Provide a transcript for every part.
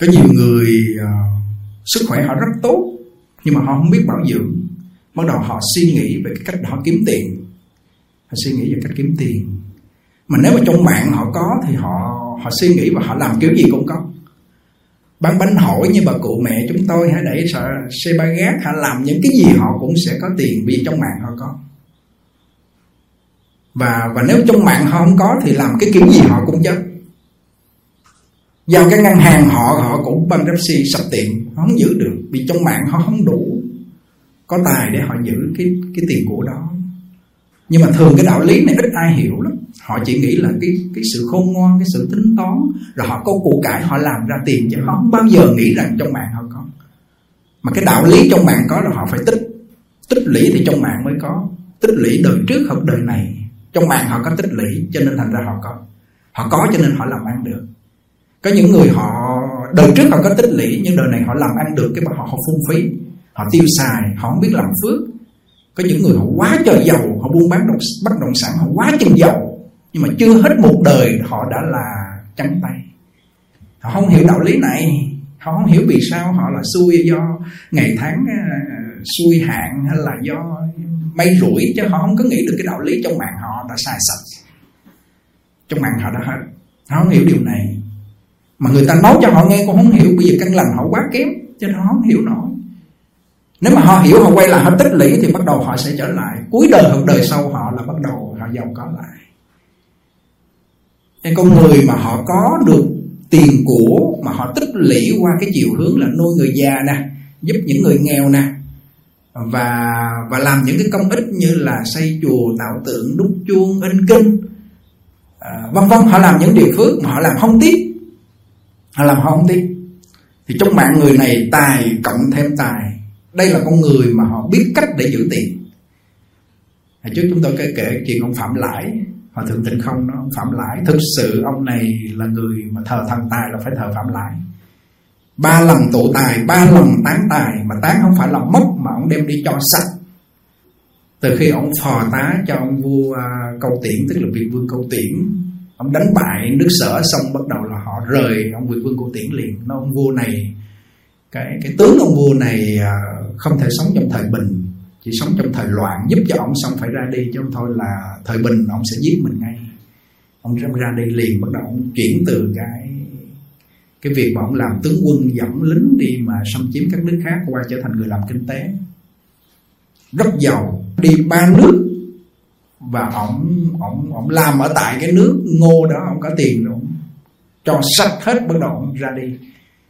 Có nhiều người sức khỏe họ rất tốt nhưng mà họ không biết bảo dưỡng. Bắt đầu họ suy nghĩ về cái cách họ kiếm tiền, họ suy nghĩ về cách kiếm tiền. Mà nếu mà trong mạng họ có thì họ suy nghĩ và họ làm kiểu gì cũng có. Bán bánh hỏi như bà cụ mẹ chúng tôi hả, để xe ba gác hả, làm những cái gì họ cũng sẽ có tiền vì trong mạng họ có. Và nếu trong mạng họ không có thì làm cái kiểu gì họ cũng chết. Vào cái ngân hàng họ cũng bankruptcy, sập tiệm, họ không giữ được vì trong mạng họ không đủ có tài để họ giữ cái tiền của đó. Nhưng mà thường cái đạo lý này ít ai hiểu lắm. Họ chỉ nghĩ là cái sự khôn ngoan, cái sự tính toán, rồi họ có của cải họ làm ra tiền, chứ họ không bao giờ nghĩ rằng trong mạng họ có. Mà cái đạo lý trong mạng có là họ phải tích lũy thì trong mạng mới có. Tích lũy đời trước hoặc đời này, trong mạng họ có tích lũy cho nên thành ra họ có. Họ có cho nên họ làm ăn được. Có những người họ đời trước họ có tích lũy nhưng đời này họ làm ăn được, cái mà họ phung phí, họ tiêu xài, họ không biết làm phước. Có những người họ quá trời giàu, họ buôn bán bất động sản, họ quá chừng giàu, nhưng mà chưa hết một đời họ đã là trắng tay. Họ không hiểu đạo lý này, họ không hiểu vì sao họ là xui, do ngày tháng xui hạn hay là do may rủi, chứ họ không có nghĩ được cái đạo lý trong mạng họ đã sai sạch. Trong mạng họ đã hết, họ không hiểu điều này. Mà người ta nói cho họ nghe cũng không hiểu, bây giờ căn lành họ quá kém cho nên họ không hiểu nổi. Nếu mà họ hiểu, họ quay lại, họ tích lũy thì bắt đầu họ sẽ trở lại. Cuối đời hoặc đời sau họ là bắt đầu họ giàu có lại. Nên con người mà họ có được tiền của mà họ tích lũy qua cái chiều hướng là nuôi người già nè, giúp những người nghèo nè, và làm những cái công ích như là xây chùa, tạo tượng, đúc chuông, in kinh, vân vân. Họ làm những điều phước mà họ làm không tiếc, họ làm không tiếc. Thì trong mạng người này tài cộng thêm tài. Đây là con người mà họ biết cách để giữ tiền. Hồi trước chúng tôi kể chuyện ông Phạm Lãi, họ thường Tịnh Không đó. Ông Phạm Lãi thực sự ông này là người mà thờ thần tài là phải thờ Phạm Lãi. 3 lần tụ tài, 3 lần tán tài, mà tán không phải là mất mà ông đem đi cho sạch. Từ khi ông phò tá cho ông vua Câu Tiễn, tức là Việt Vương Câu Tiễn, ông đánh bại nước Sở xong bắt đầu là họ rời ông Việt Vương Câu Tiễn liền. Nó ông vua này, cái tướng ông vua này không thể sống trong thời bình, chỉ sống trong thời loạn, giúp cho ông xong phải ra đi, chứ không thôi là thời bình ông sẽ giết mình ngay. Ông ra đi liền, bắt đầu ông chuyển từ cái việc mà ông làm tướng quân dẫn lính đi mà xâm chiếm các nước khác qua trở thành người làm kinh tế. Rất giàu, đi 3 nước và ông làm ở tại cái nước Ngô đó, ông có tiền rồi, ông cho sạch hết, bắt đầu ông ra đi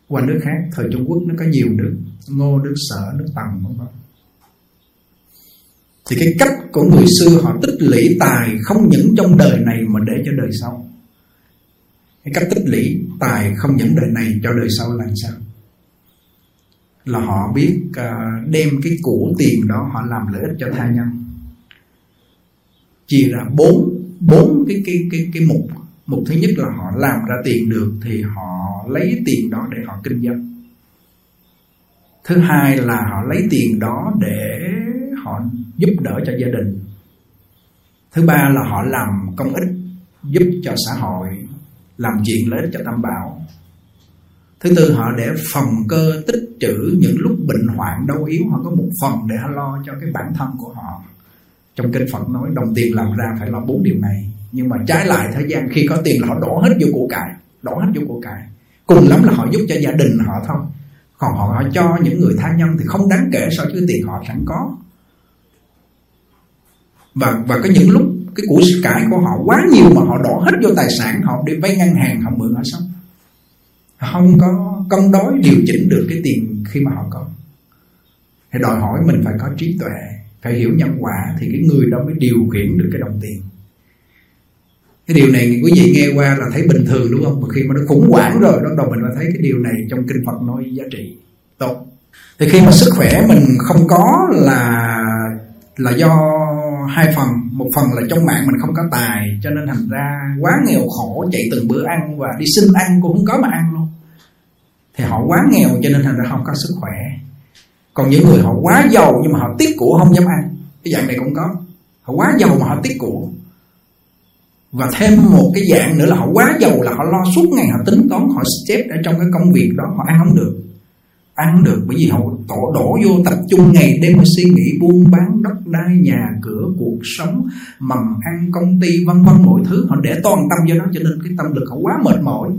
qua nước khác. Thời Trung Quốc nó có nhiều nước, Ngô, nước Sở, nước Tần, vân vân. Thì cái cách của người xưa họ tích lũy tài không những trong đời này mà để cho đời sau. Cái cách tích lũy tài không những đời này cho đời sau là sao? Là họ biết đem cái của tiền đó họ làm lợi ích cho tha nhân. Chia ra bốn cái mục. Mục thứ nhất là họ làm ra tiền được thì họ lấy tiền đó để họ kinh doanh. Thứ hai là họ lấy tiền đó để họ giúp đỡ cho gia đình. Thứ ba là họ làm công ích giúp cho xã hội, làm chuyện lợi ích cho tam bảo. Thứ tư họ để phòng cơ tích trữ, những lúc bệnh hoạn đau yếu họ có một phần để họ lo cho cái bản thân của họ. Trong kinh Phật nói đồng tiền làm ra phải lo 4 điều này. Nhưng mà trái lại thế gian khi có tiền là họ đổ hết vô của cải, cùng lắm là họ giúp cho gia đình họ thôi, còn họ cho những người tha nhân thì không đáng kể so với tiền họ sẵn có. Và có những lúc cái của cải của họ quá nhiều mà họ đổ hết vô tài sản, họ đi vay ngân hàng, họ mượn họ sống, không có cân đối điều chỉnh được cái tiền khi mà họ có. Thì đòi hỏi mình phải có trí tuệ, phải hiểu nhân quả thì cái người đó mới điều khiển được cái đồng tiền. Cái điều này quý vị nghe qua là thấy bình thường đúng không? Mà khi mà nó khủng hoảng rồi đó, đầu mình mới thấy cái điều này trong kinh Phật nói giá trị tốt. Thì khi mà sức khỏe mình không có là do 2 phần. Một phần là trong mạng mình không có tài, cho nên thành ra quá nghèo khổ, chạy từng bữa ăn và đi xin ăn cũng không có mà ăn luôn. Thì họ quá nghèo cho nên thành ra không có sức khỏe. Còn những người họ quá giàu nhưng mà họ tiếc của không dám ăn, cái dạng này cũng có. Họ quá giàu mà họ tiếc của. Và thêm một cái dạng nữa là họ quá giàu, là họ lo suốt ngày, họ tính toán, họ stress ở trong cái công việc đó, họ ăn không được. Ăn không được bởi vì họ đổ vô tập trung ngày đêm suy nghĩ buôn bán, đất đai, nhà cửa, cuộc sống, mầm ăn, công ty, vân vân mọi thứ. Họ để toàn tâm vô đó cho nên cái tâm lực họ quá mệt mỏi.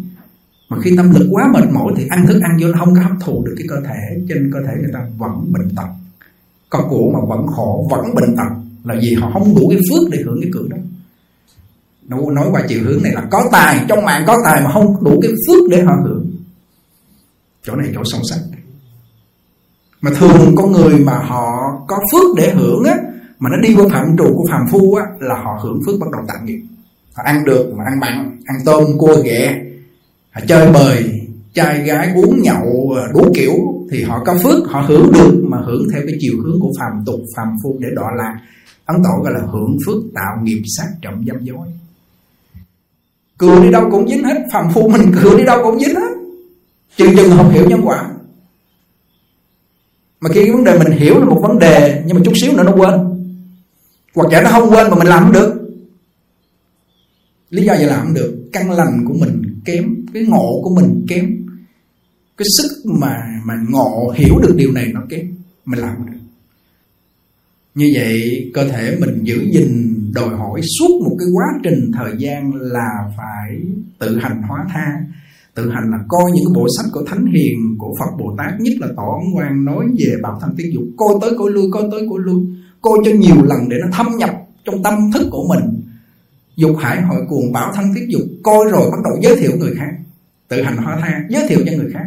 Mà khi tâm lực quá mệt mỏi thì ăn thức ăn vô nó không có hấp thụ được cái cơ thể, cho nên cơ thể người ta vẫn bệnh tật. Có cũ mà vẫn khổ, vẫn bệnh tật là vì họ không đủ cái phước để hưởng cái cưỡng đó. Nói qua chiều hướng này là có tài, trong mạng có tài mà không đủ cái phước để họ hưởng. Chỗ này chỗ sâu sắc. Mà thường có người mà họ có phước để hưởng á, mà nó đi qua phạm trù của phàm phu á, là họ hưởng phước bắt đầu tạo nghiệp. Họ ăn được mà ăn mặn, ăn tôm, cua, ghẹ, họ chơi bời, trai gái uống nhậu đủ kiểu, thì họ có phước, họ hưởng được, mà hưởng theo cái chiều hướng của phàm tục, phàm phu để đọa lạc. Ấn tổ gọi là hưởng phước tạo nghiệp sát trộm dâm dối. Cưa đi đâu cũng dính hết, phàm phu mình cưa đi đâu cũng dính hết, chừng không hiểu nhân quả. Mà khi cái vấn đề mình hiểu là một vấn đề, nhưng mà chút xíu nữa nó quên, hoặc giả nó không quên mà mình làm không được. Lý do vậy làm không được, căn lành của mình kém, cái ngộ của mình kém, cái sức mà ngộ hiểu được điều này nó kém, mình làm không được. Như vậy cơ thể mình giữ gìn đòi hỏi suốt một cái quá trình thời gian là phải tự hành hóa tha. Tự hành là coi những cái bộ sách của Thánh Hiền, của Phật Bồ Tát, nhất là Tổ Ấn Quang nói về Bảo Thanh Tiên Dục, coi tới coi lui, coi tới coi lui, coi cho nhiều lần để nó thâm nhập trong tâm thức của mình. Dục hải hội cuồng Bảo Thanh Tiên Dục, coi rồi bắt đầu giới thiệu người khác. Tự hành hóa tha, giới thiệu cho người khác.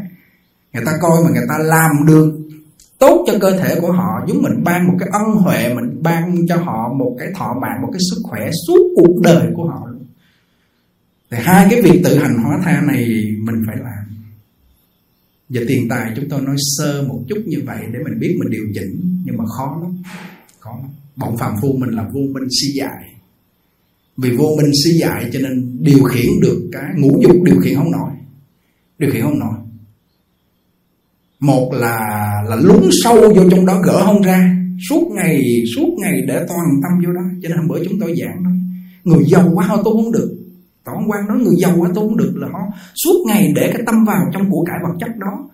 Người ta coi mà người ta làm được tốt cho cơ thể của họ, giúp mình ban một cái ân huệ, mình ban cho họ một cái thọ mạng, một cái sức khỏe suốt cuộc đời của họ. Thì hai cái việc tự hành hóa tha này mình phải làm. Về tiền tài chúng tôi nói sơ một chút như vậy để mình biết mình điều chỉnh, nhưng mà khó lắm, khó lắm. Bọn phàm phu mình là vô minh si dại. Vì vô minh si dại cho nên điều khiển được cái ngũ dục điều khiển không nổi. Điều khiển không nổi. Một là lún sâu vô trong đó gỡ không ra, suốt ngày để toàn tâm vô đó. Cho nên hôm bữa chúng tôi giảng đó, người giàu quá thôi tôi không được. Tổ Ấn Quang nói người giàu quá tôi không được là họ suốt ngày để cái tâm vào trong của cải vật chất đó.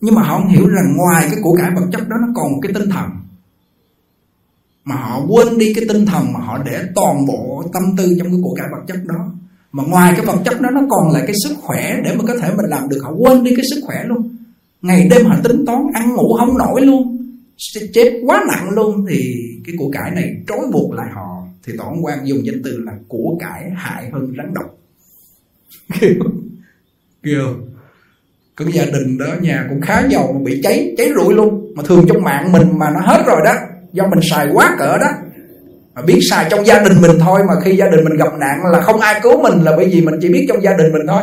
Nhưng mà họ không hiểu rằng ngoài cái của cải vật chất đó nó còn một cái tinh thần. Mà họ quên đi cái tinh thần mà họ để toàn bộ tâm tư trong cái của cải vật chất đó. Mà ngoài cái vật chất đó nó còn lại cái sức khỏe để mà có thể mình làm được. Họ quên đi cái sức khỏe luôn. Ngày đêm họ tính toán, ăn ngủ không nổi luôn, chết quá nặng luôn. Thì cái của cải này trói buộc lại họ. Thì Tổ Ấn Quang dùng danh từ là của cải hại hơn rắn độc. Kêu có gia đình đó, nhà cũng khá giàu mà bị cháy rụi luôn. Mà thường trong mạng mình mà nó hết rồi đó, do mình xài quá cỡ đó. Mà biết xài trong gia đình mình thôi, mà khi gia đình mình gặp nạn là không ai cứu mình, là bởi vì mình chỉ biết trong gia đình mình thôi.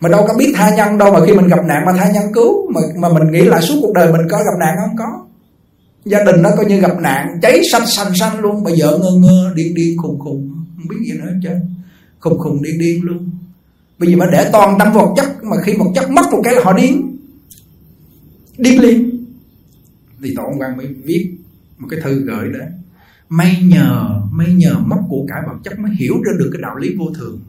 Mà đâu có biết tha nhân đâu, mà khi mình gặp nạn mà tha nhân cứu. Mà mình nghĩ là suốt cuộc đời mình có gặp nạn không? Có. Gia đình nó coi như gặp nạn, cháy xanh luôn. Bà vợ ngơ điên khùng, không biết gì nữa chứ. Khùng điên luôn. Bởi vì mà để toàn tâm vào chất, mà khi một chất mất một cái là họ điên liền. Thì Tổ Ấn Quang mới viết một cái thư gửi đó. May nhờ mất của cải vật chất mới hiểu ra được cái đạo lý vô thường.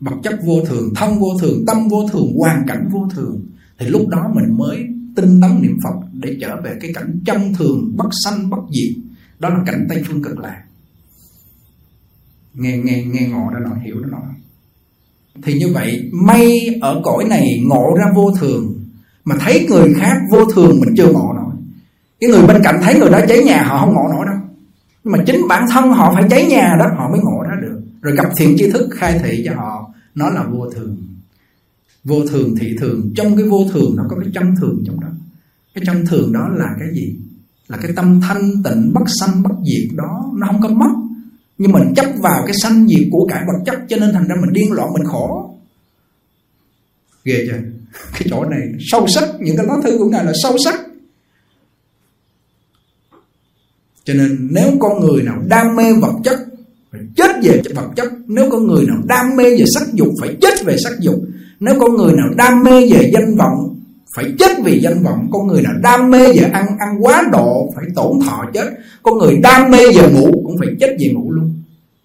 Vật chất vô thường, thân vô thường, tâm vô thường, hoàn cảnh vô thường. Thì lúc đó mình mới tinh tấn niệm Phật để trở về cái cảnh chân thường, bất sanh bất diệt. Đó là cảnh Tây Phương Cực Lạc. Nghe ngộ đã nói, hiểu đã nói. Thì như vậy, may ở cõi này ngộ ra vô thường. Mà thấy người khác vô thường mình chưa ngộ nổi. Cái người bên cạnh thấy người đó cháy nhà họ không ngộ nổi đâu. Nhưng mà chính bản thân họ phải cháy nhà đó họ mới ngộ ra được. Rồi gặp thiện tri thức khai thị cho họ, nó là vô thường. Vô thường thị thường, trong cái vô thường nó có cái chân thường trong đó. Cái chân thường đó là cái gì? Là cái tâm thanh tịnh bất sanh bất diệt đó, nó không có mất. Nhưng mình chấp vào cái sanh diệt của cải vật chất cho nên thành ra mình điên loạn, mình khổ. Ghê chưa? Cái chỗ này sâu sắc, những cái lá thư của Ngài là sâu sắc. Cho nên nếu con người nào đam mê vật chất phải chết về vật chất. Nếu con người nào đam mê về sắc dục phải chết về sắc dục. Nếu con người nào đam mê về danh vọng phải chết vì danh vọng. Con người nào đam mê về ăn quá độ phải tổn thọ chết. Con người đam mê về ngủ cũng phải chết vì ngủ luôn.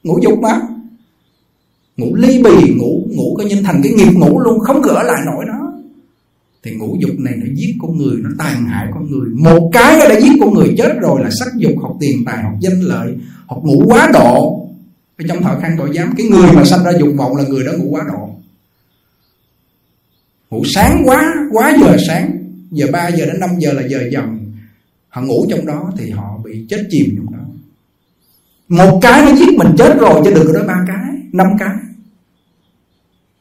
ngủ dục mà, ngủ ly bì, ngủ coi như thành cái nghiệp ngủ luôn, không gỡ lại nổi nó. Thì ngũ dục này nó giết con người, nó tàn hại con người. Một cái nó đã giết con người chết rồi là sắc dục, học tiền tài, học danh lợi, học ngủ quá độ. Ở trong thọ khang tội giám, cái người mà sanh ra dục vọng là người đó ngủ quá độ, ngủ sáng quá giờ sáng, giờ 3 giờ đến 5 giờ là giờ dần, họ ngủ trong đó thì họ bị chết chìm trong đó. Một cái nó giết mình chết rồi, chứ đừng có nói 3 cái 5 cái.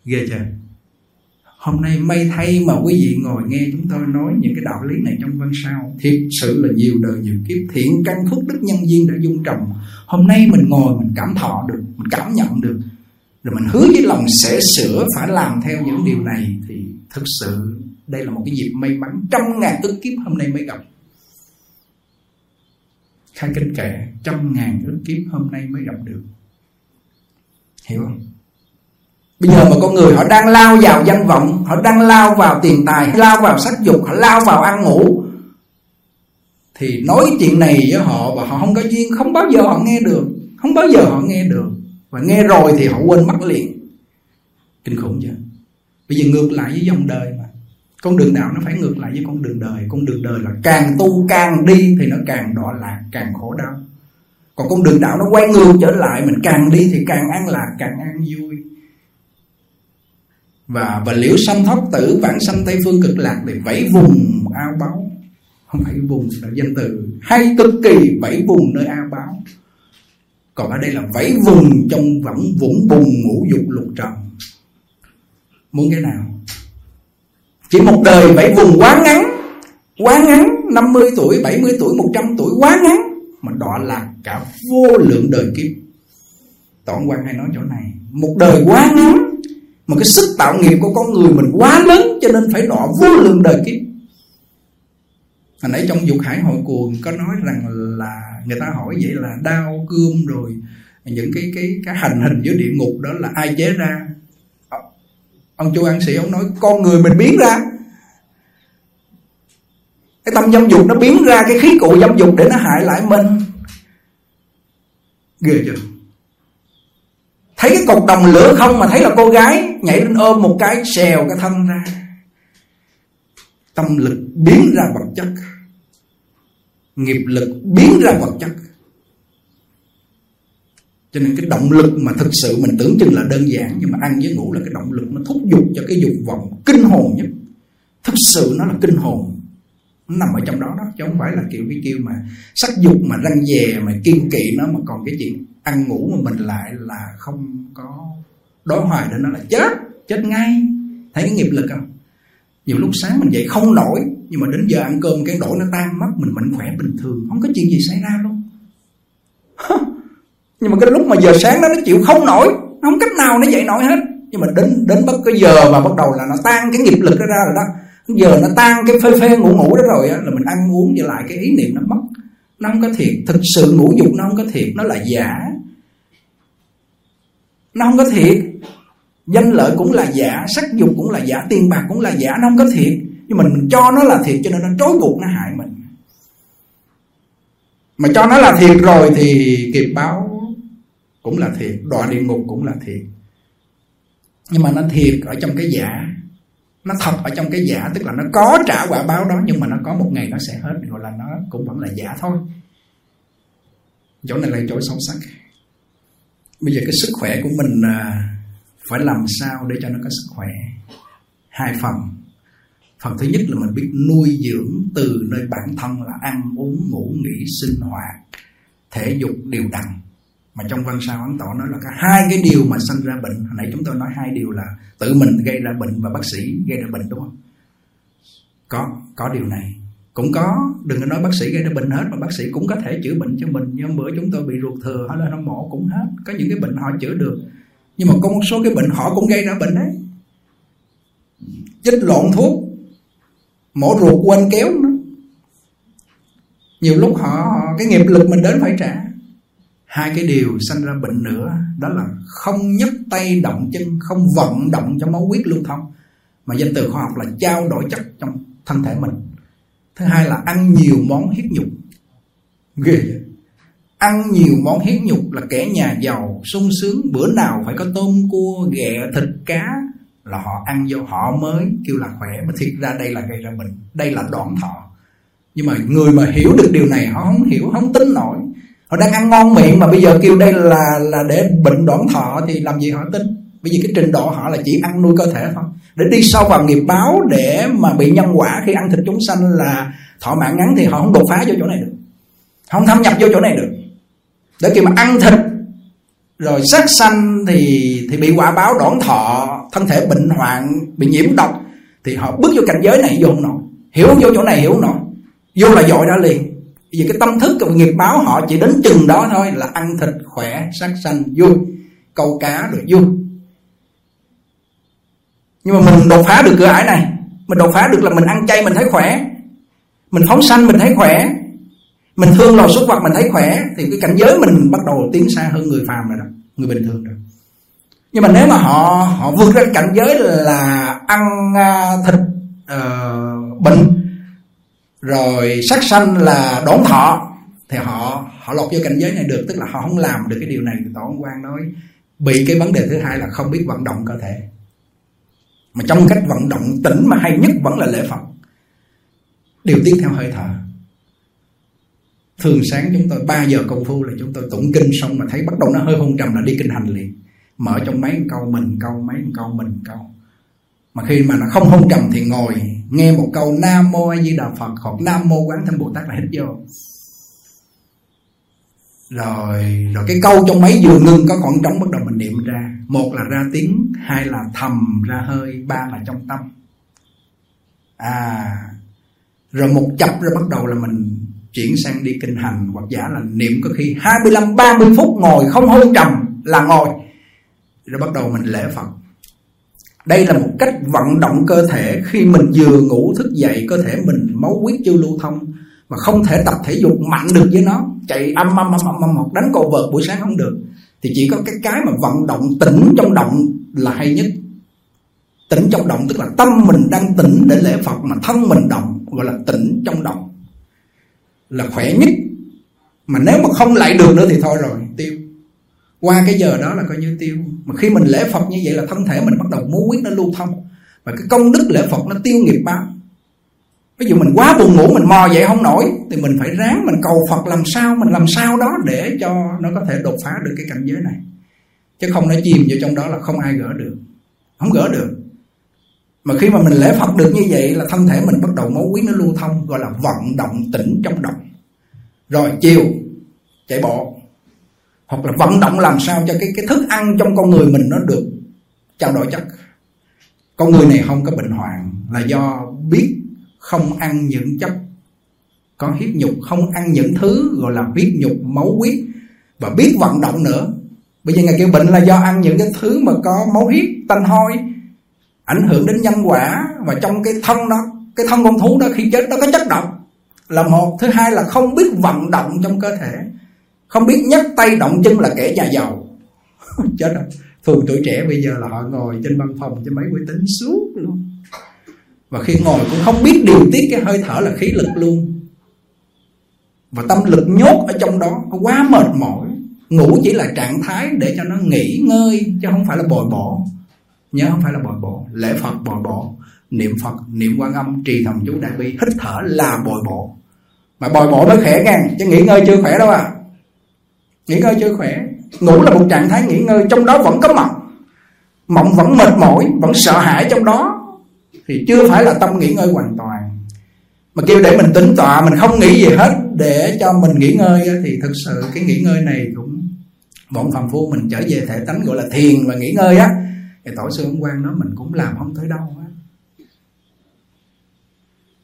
Ghê chưa? Hôm nay may thay mà quý vị ngồi nghe chúng tôi nói những cái đạo lý này trong văn sao, thiệt sự là nhiều đời nhiều kiếp, thiện căn phước đức nhân duyên đã dung trồng. Hôm nay mình ngồi mình cảm thọ được, mình cảm nhận được, rồi mình hứa với lòng sẽ sửa, phải làm theo những điều này, thì thực sự đây là một cái dịp may mắn trăm ngàn ức kiếp hôm nay mới gặp. Khai kinh kệ trăm ngàn ức kiếp hôm nay mới gặp được, hiểu không? Bây giờ mà con người họ đang lao vào danh vọng, họ đang lao vào tiền tài, lao vào sắc dục, họ lao vào ăn ngủ, thì nói chuyện này với họ và họ không có duyên, không bao giờ họ nghe được, không bao giờ họ nghe được, và nghe rồi thì họ quên mất liền. Kinh khủng chưa? Bây giờ ngược lại với dòng đời mà, con đường đạo nó phải ngược lại với con đường đời. Con đường đời là càng tu càng đi thì nó càng đọa lạc, càng khổ đau. Còn con đường đạo nó quay ngược trở lại, mình càng đi thì càng an lạc, càng an vui. Và liễu sanh thoát tử, vãng sanh Tây Phương Cực Lạc, thì vẫy vùng ao báo. Không phải vùng là danh từ hay cực kỳ, vẫy vùng nơi ao báo. Còn ở đây là vẫy vùng trong vũng bùng ngũ dục lục trần. Muốn cái nào? Chỉ một đời vẫy vùng quá ngắn. 50 tuổi, 70 tuổi, 100 tuổi quá ngắn, mà đọa lạc cả vô lượng đời kiếp. Tổng quan hay nói chỗ này, một đời quá ngắn, mà cái sức tạo nghiệp của con người mình quá lớn, cho nên phải đọa vô lượng đời kiếp. Hồi nãy trong Dục Hải Hội Cuồng có nói rằng là người ta hỏi vậy là đao gươm rồi những cái hành hình dưới địa ngục đó là ai chế ra? Ông Chu An Sĩ ông nói con người mình biến ra. Cái tâm dâm dục nó biến ra cái khí cụ dâm dục để nó hại lại mình. Ghê chưa? Thấy cái cột đồng lửa không mà thấy là cô gái, nhảy lên ôm một cái xèo cái thân ra. Tâm lực biến ra vật chất, nghiệp lực biến ra vật chất. Cho nên cái động lực mà thực sự mình tưởng chừng là đơn giản, nhưng mà ăn với ngủ là cái động lực nó thúc giục cho cái dục vọng kinh hồn nhất. Thực sự nó là kinh hồn, nó nằm ở trong đó đó, chứ không phải là kiểu cái chiêu mà sắc dục mà răng dè mà kiên kỵ nó. Mà còn cái chuyện ăn ngủ mà mình lại là không có đối hoài để nó là chết ngay. Thấy cái nghiệp lực không? Nhiều lúc sáng mình dậy không nổi, nhưng mà đến giờ ăn cơm cái nổi nó tan mất, mình mạnh khỏe bình thường, không có chuyện gì xảy ra luôn. Nhưng mà cái lúc mà giờ sáng đó nó chịu không nổi, nó không cách nào nó dậy nổi hết. Nhưng mà đến bất cứ giờ mà bắt đầu là nó tan cái nghiệp lực đó ra rồi đó. Giờ nó tan cái phê ngủ đó rồi á, là mình ăn uống trở lại cái ý niệm nó mất. Nó không có thiệt, thực sự ngũ dục nó không có thiệt, nó là giả. Nó không có thiệt, danh lợi cũng là giả, sắc dục cũng là giả, tiền bạc cũng là giả, nó không có thiệt. Nhưng mình cho nó là thiệt cho nên nó trói buộc, nó hại mình. Mà cho nó là thiệt rồi thì kiếp báo cũng là thiệt, đọa địa ngục cũng là thiệt. Nhưng mà nó thiệt ở trong cái giả, nó thật ở trong cái giả, tức là nó có trả quả báo đó, nhưng mà nó có một ngày nó sẽ hết, gọi là nó cũng vẫn là giả thôi. Chỗ này là chỗ sâu sắc. Bây giờ cái sức khỏe của mình phải làm sao để cho nó có sức khỏe? Hai phần. Phần thứ nhất là mình biết nuôi dưỡng từ nơi bản thân là ăn uống ngủ nghỉ sinh hoạt thể dục đều đặn. Mà trong văn sao Ấn Tổ nói là cả hai cái điều mà sanh ra bệnh. Hồi nãy chúng tôi nói hai điều là tự mình gây ra bệnh và bác sĩ gây ra bệnh, đúng không? Có điều này. Cũng có, đừng có nói bác sĩ gây ra bệnh hết, mà bác sĩ cũng có thể chữa bệnh cho mình. Như hôm bữa chúng tôi bị ruột thừa, họ lên nó mổ cũng hết. Có những cái bệnh họ chữa được, nhưng mà có một số cái bệnh họ cũng gây ra bệnh đấy. Chích lộn thuốc, mổ ruột quên kéo nó. Nhiều lúc họ cái nghiệp lực mình đến phải trả. Hai cái điều sanh ra bệnh nữa, đó là không nhấc tay động chân, không vận động cho máu huyết lưu thông, mà danh từ khoa học là trao đổi chất trong thân thể mình. Thứ hai là ăn nhiều món hiếp nhục. Ghê vậy. Ăn nhiều món hiếp nhục là kẻ nhà giàu sung sướng, bữa nào phải có tôm cua ghẹ thịt cá là họ ăn vô họ mới kêu là khỏe, mà thiệt ra đây là gây ra bệnh, đây là đoạn thọ. Nhưng mà người mà hiểu được điều này họ không hiểu, không tính nổi. Họ đang ăn ngon miệng mà bây giờ kêu đây là để bệnh đoạn thọ thì làm gì họ tin. Bởi vì cái trình độ họ là chỉ ăn nuôi cơ thể thôi, để đi sâu vào nghiệp báo, để mà bị nhân quả khi ăn thịt chúng sanh là thọ mạng ngắn thì họ không đột phá vô chỗ này được, không thâm nhập vô chỗ này được. Để khi mà ăn thịt rồi sát sanh thì bị quả báo đoạn thọ, thân thể bệnh hoạn, bị nhiễm độc, thì họ bước vô cảnh giới này vô nổi, hiểu vô chỗ này hiểu nổi, vô là dội ra liền. Vì cái tâm thức của nghiệp báo họ chỉ đến chừng đó thôi, là ăn thịt khỏe, sát sanh vui, câu cá được vui. Nhưng mà mình đột phá được cửa ải này, mình đột phá được là mình ăn chay mình thấy khỏe, mình phóng sanh mình thấy khỏe, mình thương lò súc vật mình thấy khỏe, thì cái cảnh giới mình bắt đầu tiến xa hơn người phàm rồi đó, người bình thường rồi. Nhưng mà nếu mà họ vượt ra cảnh giới là ăn thịt bệnh rồi sát sanh là đốn thọ, thì họ lọt vô cảnh giới này được, tức là họ không làm được cái điều này. Tổ Ông Quang nói bị cái vấn đề thứ hai là không biết vận động cơ thể, mà trong cách vận động tĩnh mà hay nhất vẫn là lễ Phật, điều tiết theo hơi thở. Thường sáng chúng tôi 3 giờ công phu là chúng tôi tụng kinh xong mà thấy bắt đầu nó hơi hôn trầm là đi kinh hành liền, mở trong mấy câu mình câu, mấy câu mình câu. Mà khi mà nó không hôn trầm thì ngồi nghe một câu Nam Mô A Di Đà Phật hoặc Nam Mô Quán Thâm Bồ Tát là hít vô. Rồi cái câu trong mấy vừa ngưng có khoảng trống bắt đầu mình niệm ra. Một là ra tiếng, hai là thầm ra hơi, ba là trong tâm. Rồi một chập rồi bắt đầu là mình chuyển sang đi kinh hành hoặc giả là niệm, có khi 25-30 phút ngồi không hôn trầm là ngồi. Rồi bắt đầu mình lễ Phật. Đây là một cách vận động cơ thể. Khi mình vừa ngủ thức dậy, cơ thể mình máu huyết chưa lưu thông, mà không thể tập thể dục mạnh được với nó, chạy âm hoặc đánh cầu vợt buổi sáng không được, thì chỉ có cái mà vận động tĩnh trong động là hay nhất. Tĩnh trong động tức là tâm mình đang tĩnh để lễ Phật, mà thân mình động gọi là tĩnh trong động, là khỏe nhất. Mà nếu mà không lại được nữa thì thôi rồi, tiêu. Qua cái giờ đó là coi như tiêu. Mà khi mình lễ Phật như vậy là thân thể mình bắt đầu máu huyết nó lưu thông, và cái công đức lễ Phật nó tiêu nghiệp báo. Ví dụ mình quá buồn ngủ mình mò dậy không nổi, thì mình phải ráng mình cầu Phật làm sao đó để cho nó có thể đột phá được cái cảnh giới này. Chứ không nó chìm vào trong đó là không ai gỡ được, không gỡ được. Mà khi mà mình lễ Phật được như vậy là thân thể mình bắt đầu máu huyết nó lưu thông, gọi là vận động tĩnh trong động. Rồi chiều chạy bộ, hoặc là vận động làm sao cho cái thức ăn trong con người mình nó được trao đổi chất. Con người này không có bệnh hoạn là do biết không ăn những chất có hiếp nhục, không ăn những thứ gọi là hiếp nhục máu huyết, và biết vận động nữa. Bởi vì ngày kêu bệnh là do ăn những cái thứ mà có máu huyết tanh hôi, ảnh hưởng đến nhân quả. Và trong cái thân đó, cái thân con thú đó khi chết nó có chất độc là một. Thứ hai là không biết vận động trong cơ thể, không biết nhấc tay động chân là kẻ nhà giàu. Chết rồi. Thường tuổi trẻ bây giờ là họ ngồi trên văn phòng trên máy vi tính suốt luôn, và khi ngồi cũng không biết điều tiết cái hơi thở là khí lực luôn, và tâm lực nhốt ở trong đó, quá mệt mỏi. Ngủ chỉ là trạng thái để cho nó nghỉ ngơi, chứ không phải là bồi bổ. Nhớ không phải là bồi bổ. Lễ Phật bồi bổ, niệm Phật, niệm Quan Âm, trì thầm chú Đại Bi, hít thở là bồi bổ. Mà bồi bổ mới khỏe ngang, chứ nghỉ ngơi chưa khỏe đâu à. Nghỉ ngơi chưa khỏe. Ngủ là một trạng thái nghỉ ngơi, trong đó vẫn có mộng vẫn mệt mỏi, vẫn sợ hãi trong đó, thì chưa phải là tâm nghỉ ngơi hoàn toàn. Mà kêu để mình tĩnh tọa, mình không nghĩ gì hết để cho mình nghỉ ngơi, thì thực sự cái nghỉ ngơi này cũng bọn phàm phu mình trở về thể tánh gọi là thiền và nghỉ ngơi á, thì tổ sư Ông Quang nói mình cũng làm không tới đâu á.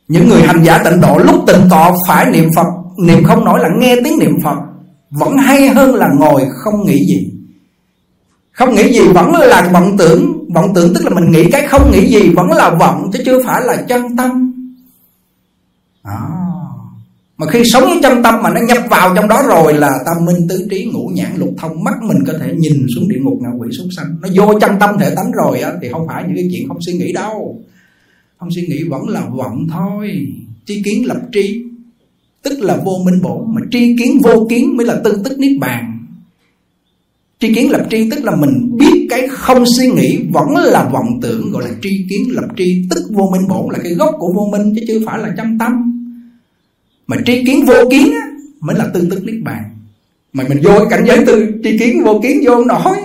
Những người hành giả tịnh độ lúc tịnh tọa phải niệm Phật, niệm không nổi là nghe tiếng niệm Phật vẫn hay hơn là ngồi không nghĩ gì. Không nghĩ gì vẫn là vọng tưởng. Vọng tưởng tức là mình nghĩ cái không nghĩ gì vẫn là vọng, chứ chưa phải là chân tâm. Mà khi sống với chân tâm mà nó nhập vào trong đó rồi là tam minh tứ trí ngũ nhãn lục thông, mắt mình có thể nhìn xuống địa ngục ngạ quỷ súc sanh. Nó vô chân tâm thể tánh rồi á, thì không phải những cái chuyện không suy nghĩ đâu. Không suy nghĩ vẫn là vọng thôi. Tri kiến lập tri, tức là vô minh bổn, mà tri kiến vô kiến mới là tương tức niết bàn. Tri kiến lập tri tức là mình biết cái không suy nghĩ vẫn là vọng tưởng, gọi là tri kiến lập tri, tức vô minh bổn là cái gốc của vô minh chứ chưa phải là chăm tâm. Mà tri kiến vô kiến á, mới là tương tức niết bàn. Mà mình vô cái cảnh giới tư tri kiến vô kiến vô nổi.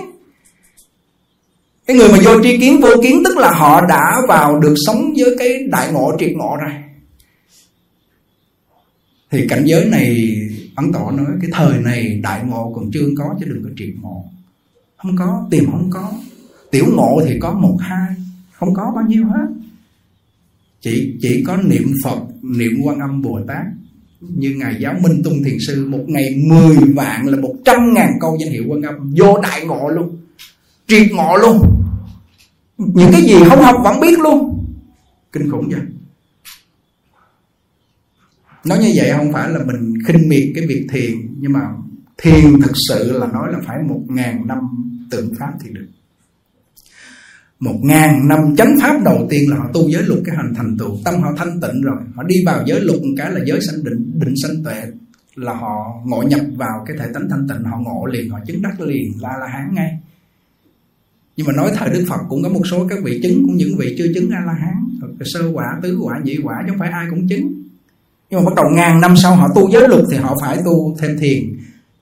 Cái người mà vô tri kiến vô kiến tức là họ đã vào được sống với cái đại ngộ triệt ngộ rồi. Thì cảnh giới này Ấn Tổ nói cái thời này đại ngộ còn chưa có, chứ đừng có triệt ngộ. Không có, tìm không có. Tiểu ngộ thì có 1, 2, không có bao nhiêu hết. Chỉ có niệm Phật, niệm Quan Âm Bồ Tát. Như Ngài Giáo Minh Tung Thiền Sư, một ngày 10 vạn là 100.000 câu danh hiệu Quan Âm, vô đại ngộ luôn, triệt ngộ luôn. Những cái gì không học vẫn biết luôn. Kinh khủng vậy. Nói như vậy không phải là mình khinh miệt cái việc thiền, nhưng mà thiền thực sự là nói là phải 1.000 năm tượng pháp thì được. 1.000 năm chánh pháp đầu tiên là họ tu giới luật, cái hành thành tựu tâm họ thanh tịnh rồi, họ đi vào giới luật một cái là giới sanh định, định sanh tuệ, là họ ngộ nhập vào cái thể tánh thanh tịnh, họ ngộ liền, họ chứng đắc liền, La Hán ngay. Nhưng mà nói thời Đức Phật cũng có một số các vị chứng, cũng những vị chưa chứng La Hán, sơ quả, tứ quả, nhị quả, chứ không phải ai cũng chứng. Nhưng mà bắt đầu 1.000 năm sau họ tu giới luật thì họ phải tu thêm thiền.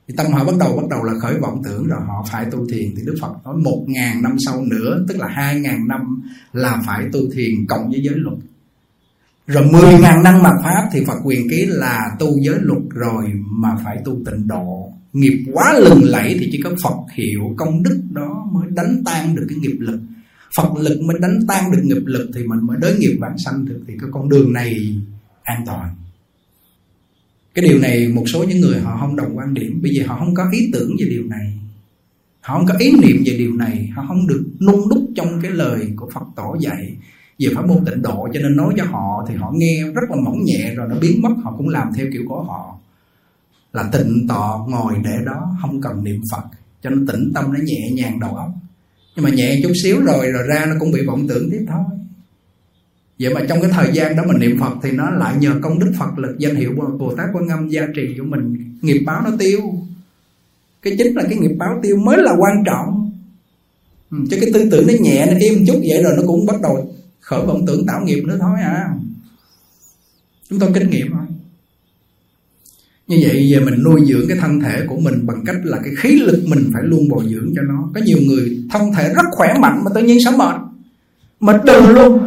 Thì tâm họ bắt đầu là khởi vọng tưởng rồi họ phải tu thiền. Thì Đức Phật nói 1.000 năm sau nữa, tức là 2.000 năm là phải tu thiền cộng với giới luật. Rồi 10.000 năm mà pháp thì Phật quyền ký là tu giới luật rồi mà phải tu tịnh độ. Nghiệp quá lừng lẫy thì chỉ có Phật hiệu công đức đó mới đánh tan được cái nghiệp lực. Phật lực mới đánh tan được nghiệp lực thì mình mới đối nghiệp vãng sanh được. Thì cái con đường này an toàn. Cái điều này một số những người họ không đồng quan điểm, bởi vì họ không có ý tưởng về điều này, họ không có ý niệm về điều này, họ không được nung đúc trong cái lời của Phật tổ dạy về pháp môn tịnh độ, cho nên nói cho họ thì họ nghe rất là mỏng nhẹ rồi nó biến mất, họ cũng làm theo kiểu của họ là tịnh tọa ngồi để đó không cần niệm Phật, cho nên tĩnh tâm nó nhẹ nhàng đầu óc, nhưng mà nhẹ chút xíu rồi ra nó cũng bị vọng tưởng tiếp thôi. Vậy mà trong cái thời gian đó mình niệm Phật thì nó lại nhờ công đức Phật lực danh hiệu Bồ Tát Quan Âm gia trì của mình, nghiệp báo nó tiêu. Cái chính là cái nghiệp báo tiêu mới là quan trọng. Chứ cái tư tưởng nó nhẹ, nó im chút vậy rồi nó cũng bắt đầu khởi vọng tưởng tạo nghiệp nữa thôi à. Chúng tôi kinh nghiệm thôi. Như vậy giờ mình nuôi dưỡng cái thân thể của mình bằng cách là cái khí lực mình phải luôn bồi dưỡng cho nó. Có nhiều người thân thể rất khỏe mạnh mà tự nhiên sống mệt đừng luôn.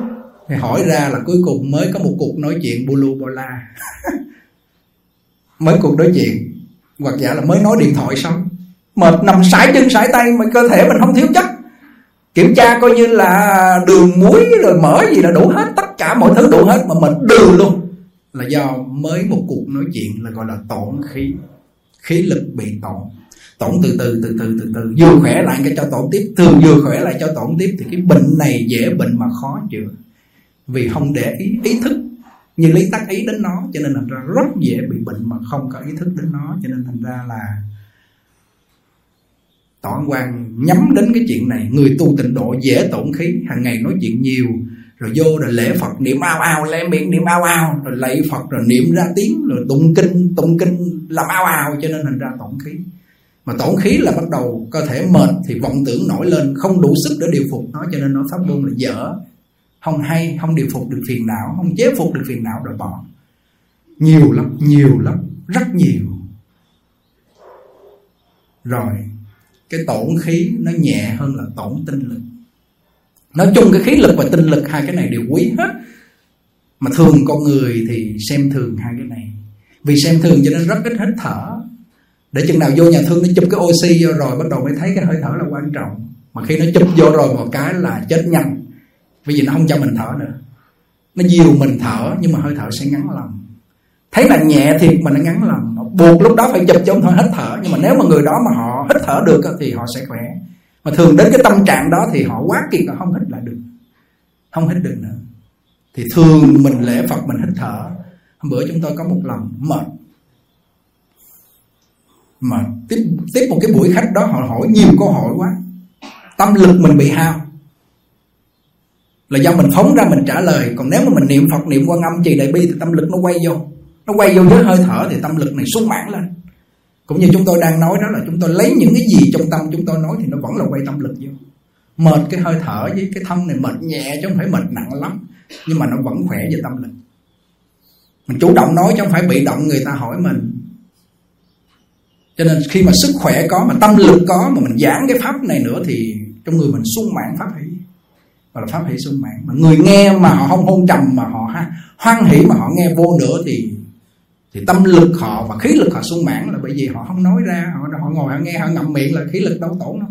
Thì hỏi ra là cuối cùng mới có một cuộc nói chuyện bulu bola. Mới cuộc nói chuyện, hoặc giả là mới nói điện thoại xong, mệt nằm sải chân sải tay mà cơ thể mình không thiếu chất. Kiểm tra coi như là đường muối rồi mỡ gì là đủ hết, tất cả mọi thứ đủ hết mà mệt đừ luôn. Là do mới một cuộc nói chuyện là gọi là tổn khí, khí lực bị tổn. Tổn từ từ vừa khỏe lại cái cho tổn tiếp, thường vừa khỏe lại cho tổn tiếp. Thì cái bệnh này dễ bệnh mà khó chữa. Vì không để ý thức, như lý tác ý đến nó, cho nên thành ra rất dễ bị bệnh mà không có ý thức đến nó. Cho nên thành ra là Tổ Ấn Quang nhắm đến cái chuyện này. Người tu tịnh độ dễ tổn khí, hàng ngày nói chuyện nhiều, rồi vô rồi lễ Phật niệm ao ao, lễ miệng niệm ao ao, rồi lạy Phật rồi niệm ra tiếng, rồi tụng kinh làm ao ao, cho nên thành ra tổn khí. Mà tổn khí là bắt đầu cơ thể mệt thì vọng tưởng nổi lên, không đủ sức để điều phục nó, cho nên nó pháp môn là dở. Không hay, không điều phục được phiền não, không chế phục được phiền não rồi bỏ. Nhiều lắm, rất nhiều. Rồi, cái tổn khí nó nhẹ hơn là tổn tinh lực. Nói chung cái khí lực và tinh lực, hai cái này đều quý hết. Mà thường con người thì xem thường hai cái này. Vì xem thường cho nên rất ít hít thở. Để chừng nào vô nhà thương nó chụp cái oxy vô rồi, bắt đầu mới thấy cái hơi thở là quan trọng. Mà khi nó chụp vô rồi một cái là chết nhanh. Bởi vì nó không cho mình thở nữa. Nó dìu mình thở nhưng mà hơi thở sẽ ngắn lòng. Thấy là nhẹ thiệt mà nó ngắn lòng. Nó buộc lúc đó phải chụp cho ông thôi hít thở. Nhưng mà nếu mà người đó mà họ hít thở được thì họ sẽ khỏe. Mà thường đến cái tâm trạng đó thì họ quá kiệt, họ không hít lại được. Không hít được nữa. Thì thường mình lễ Phật mình hít thở. Hôm bữa chúng tôi có một lần mệt. Mà tiếp một cái buổi khách đó họ hỏi nhiều câu hỏi quá. Tâm lực mình bị hao. Là do mình phóng ra mình trả lời. Còn nếu mà mình niệm Phật niệm Quan Âm trì Đại Bi thì tâm lực nó quay vô, nó quay vô giới hơi thở thì tâm lực này sung mãn lên. Cũng như chúng tôi đang nói đó, là chúng tôi lấy những cái gì trong tâm chúng tôi nói thì nó vẫn là quay tâm lực vô. Mệt cái hơi thở với cái thân này mệt nhẹ chứ không phải mệt nặng lắm, nhưng mà nó vẫn khỏe về tâm lực. Mình chủ động nói chứ không phải bị động người ta hỏi mình. Cho nên khi mà sức khỏe có, mà tâm lực có, mà mình giảng cái pháp này nữa thì trong người mình sung mãn pháp hỷ, và là pháp hỷ sung mãn. Mà người nghe mà họ không hôn trầm, mà họ hoan hỷ, mà họ nghe vô nữa thì tâm lực họ và khí lực họ sung mãn, là bởi vì họ không nói ra, họ ngồi họ nghe, họ ngậm miệng là khí lực đâu tổn đâu.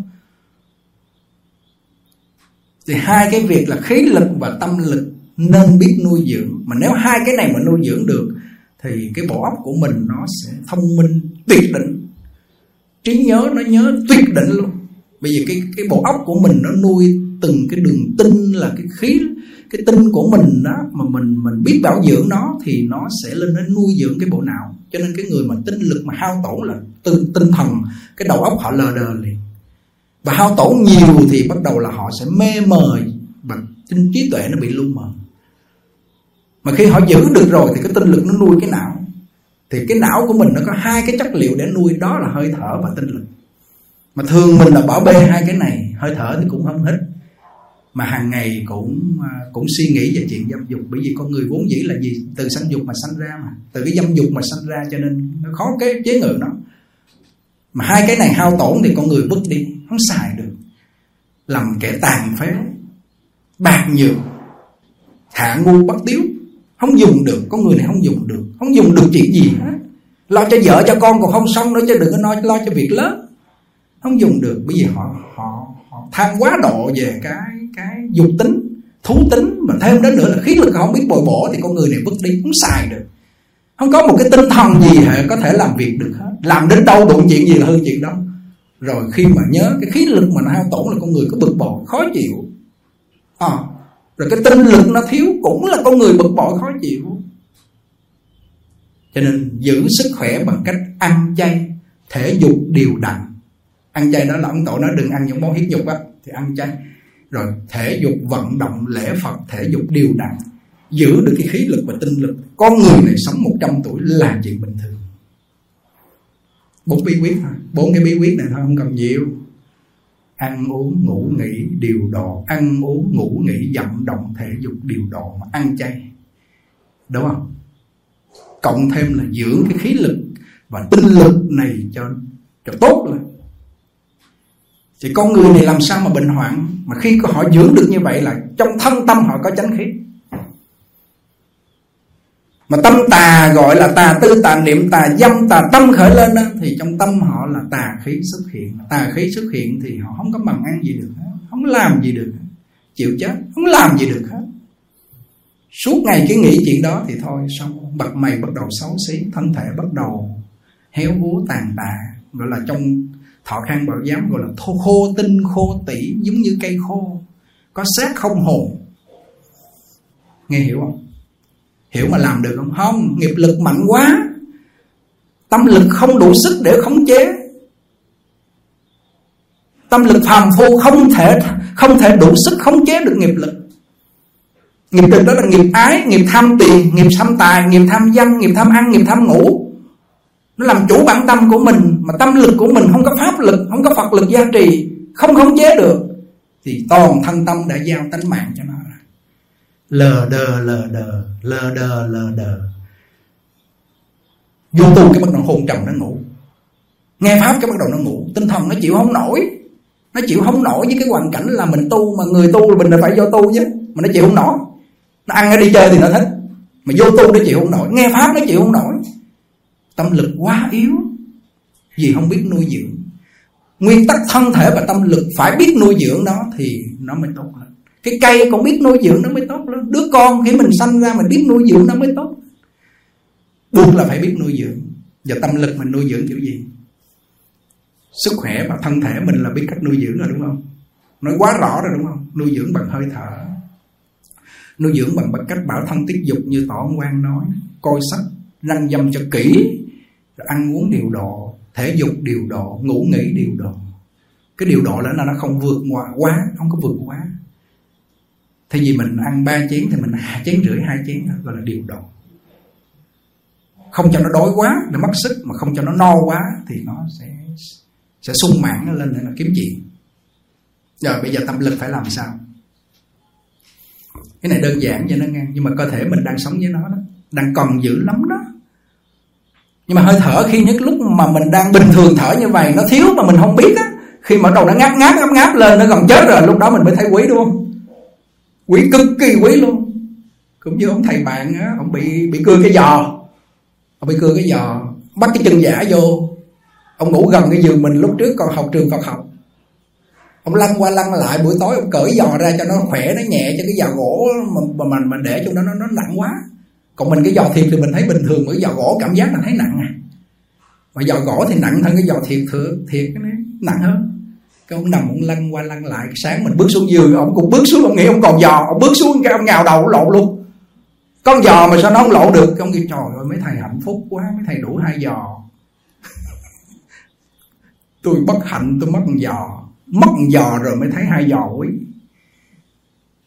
Thì hai cái việc là khí lực và tâm lực nên biết nuôi dưỡng. Mà nếu hai cái này mà nuôi dưỡng được thì cái bộ óc của mình nó sẽ thông minh tuyệt đỉnh, trí nhớ nó nhớ tuyệt đỉnh luôn. Bởi vì cái bộ óc của mình nó nuôi từng cái đường tinh, là cái khí, cái tinh của mình đó, mà mình biết bảo dưỡng nó thì nó sẽ lên nó nuôi dưỡng cái bộ não. Cho nên cái người mà tinh lực mà hao tổn là tinh thần, cái đầu óc họ lờ đờ liền. Và hao tổn nhiều thì bắt đầu là họ sẽ mê mờ và trí tuệ nó bị lu mờ. Mà khi họ giữ được rồi thì cái tinh lực nó nuôi cái não. Thì cái não của mình nó có hai cái chất liệu để nuôi, đó là hơi thở và tinh lực. Mà thường mình là bỏ bê hai cái này, hơi thở thì cũng không hết, mà hàng ngày cũng suy nghĩ về chuyện dâm dục. Bởi vì con người vốn dĩ là gì? Từ sanh dục mà sanh ra mà, từ cái dâm dục mà sanh ra, cho nên nó khó cái chế ngự nó. Mà hai cái này hao tổn thì con người vứt đi, không xài được, làm kẻ tàn phế, bạc nhược, hạ ngu bất tiếu, không dùng được. Con người này không dùng được chuyện gì hết, lo cho vợ cho con còn không xong nữa, chứ đừng có lo cho việc lớn. Không dùng được, bởi vì họ tham quá độ về cái dục tính, thú tính, mà thêm đến nữa là khí lực không biết bồi bổ, thì con người này vứt đi, không xài được, không có một cái tinh thần gì hệ có thể làm việc được hết. Làm đến đâu đụng chuyện gì là hơn chuyện đó. Rồi khi mà nhớ cái khí lực mà nó hao tổn là con người cứ bực bội khó chịu. Rồi cái tinh lực nó thiếu cũng là con người bực bội khó chịu. Cho nên giữ sức khỏe bằng cách ăn chay, thể dục điều đặn. Ăn chay đó là ông Tổ nói đừng ăn những món hiếp dục á, thì ăn chay. Rồi thể dục, vận động, lễ Phật, thể dục điều đặn, giữ được cái khí lực và tinh lực. Con người này sống 100 tuổi là chuyện bình thường. 4 bí quyết thôi, 4 cái bí quyết này thôi, không cần nhiều. Ăn uống ngủ nghỉ điều độ, ăn uống ngủ nghỉ vận động thể dục điều độ, mà ăn chay, đúng không? Cộng thêm là dưỡng cái khí lực và tinh lực này cho tốt lên. Thì con người này làm sao mà bệnh hoạn? Mà khi họ dưỡng được như vậy là trong thân tâm họ có chánh khí. Mà tâm tà gọi là tà tư, tà niệm, tà dâm, tà tâm khởi lên đó, thì trong tâm họ là tà khí xuất hiện. Tà khí xuất hiện thì họ không có bằng ăn gì được hết, không làm gì được hết, chịu chết, không làm gì được hết. Suốt ngày cứ nghĩ chuyện đó thì thôi xong, mặt mày bắt đầu xấu xí, thân thể bắt đầu héo úa tàn tạ, gọi là trong Thọ Khang Bảo Giám gọi là khô tinh khô tỉ, giống như cây khô, có xác không hồn. Nghe hiểu không? Hiểu mà làm được không? Không, nghiệp lực mạnh quá, tâm lực không đủ sức để khống chế. Tâm lực phàm phu không thể đủ sức khống chế được nghiệp lực. Nghiệp lực đó là nghiệp ái, nghiệp tham tiền, nghiệp tham tài, nghiệp tham danh, nghiệp tham ăn, nghiệp tham ngủ. Nó làm chủ bản tâm của mình, mà tâm lực của mình không có pháp lực, không có Phật lực gia trì, không khống chế được, thì toàn thân tâm đã giao tánh mạng cho nó. Lờ đờ. Vô tu cái bắt đầu hôn trầm nó ngủ, nghe pháp cái bắt đầu nó ngủ, tinh thần nó chịu không nổi. Nó chịu không nổi với cái hoàn cảnh là mình tu, mà người tu là mình phải vô tu chứ, mà nó chịu không nổi. Nó ăn nó đi chơi thì nó thích, mà vô tu nó chịu không nổi, nghe pháp nó chịu không nổi. Tâm lực quá yếu vì không biết nuôi dưỡng. Nguyên tắc thân thể và tâm lực phải biết nuôi dưỡng đó thì nó mới tốt hơn. Cái cây còn biết nuôi dưỡng nó mới tốt lắm. Đứa con khi mình sanh ra mình biết nuôi dưỡng nó mới tốt. Buộc là phải biết nuôi dưỡng. Và tâm lực mình nuôi dưỡng kiểu gì? Sức khỏe và thân thể mình là biết cách nuôi dưỡng rồi đúng không? Nói quá rõ rồi đúng không? Nuôi dưỡng bằng hơi thở, nuôi dưỡng bằng cách bảo thân tiết dục như Tổ Ông Quang nói, coi sách, răng dâm cho kỹ, rồi ăn uống điều độ, thể dục điều độ, ngủ nghỉ điều độ. Cái điều độ là nó không vượt quá, không có vượt quá. Thay vì mình ăn 3 chén thì mình chén rưỡi 2 chén, gọi là điều độ. không cho nó đói quá nó mất sức, mà không cho nó no quá thì nó sẽ sung mãn lên để nó kiếm chuyện. Rồi bây giờ tâm lực phải làm sao? Cái này đơn giản vậy nó nghe, nhưng mà cơ thể mình đang sống với nó đó, đang còn dữ lắm đó. Nhưng mà hơi thở khi nhất lúc mà mình đang bình thường thở như vậy, nó thiếu mà mình không biết á, khi mà đầu nó ngáp lên, nó gần chết rồi, lúc đó mình mới thấy quý, đúng không? Quý cực kỳ quý luôn. Cũng như ông thầy bạn á, ông bị cưa cái giò, bắt cái chân giả vô. Ông ngủ gần cái giường mình lúc trước còn học trường Phật học. Ông lăn qua lăn lại, buổi tối ông cởi giò ra cho nó khỏe, nó nhẹ, cho cái giò gỗ mà để trong đó nó nặng quá. Còn mình cái giò thiệt thì mình thấy bình thường, mà cái giò gỗ cảm giác là thấy nặng à. Mà giò gỗ thì nặng hơn cái giò thiệt cái này, nặng hơn. Cái ông nằm ông lăn qua lăn lại, sáng mình bước xuống giường, ông cũng bước xuống, ông nghĩ ông còn giò, ông bước xuống cái ông ngào đầu ông lộn luôn. Con giò mà sao nó không lộn được? Ông nghĩ trời ơi mấy thầy hạnh phúc quá, mấy thầy đủ 2 giò. Tôi bất hạnh, tôi mất một giò rồi mới thấy 2 giò quý.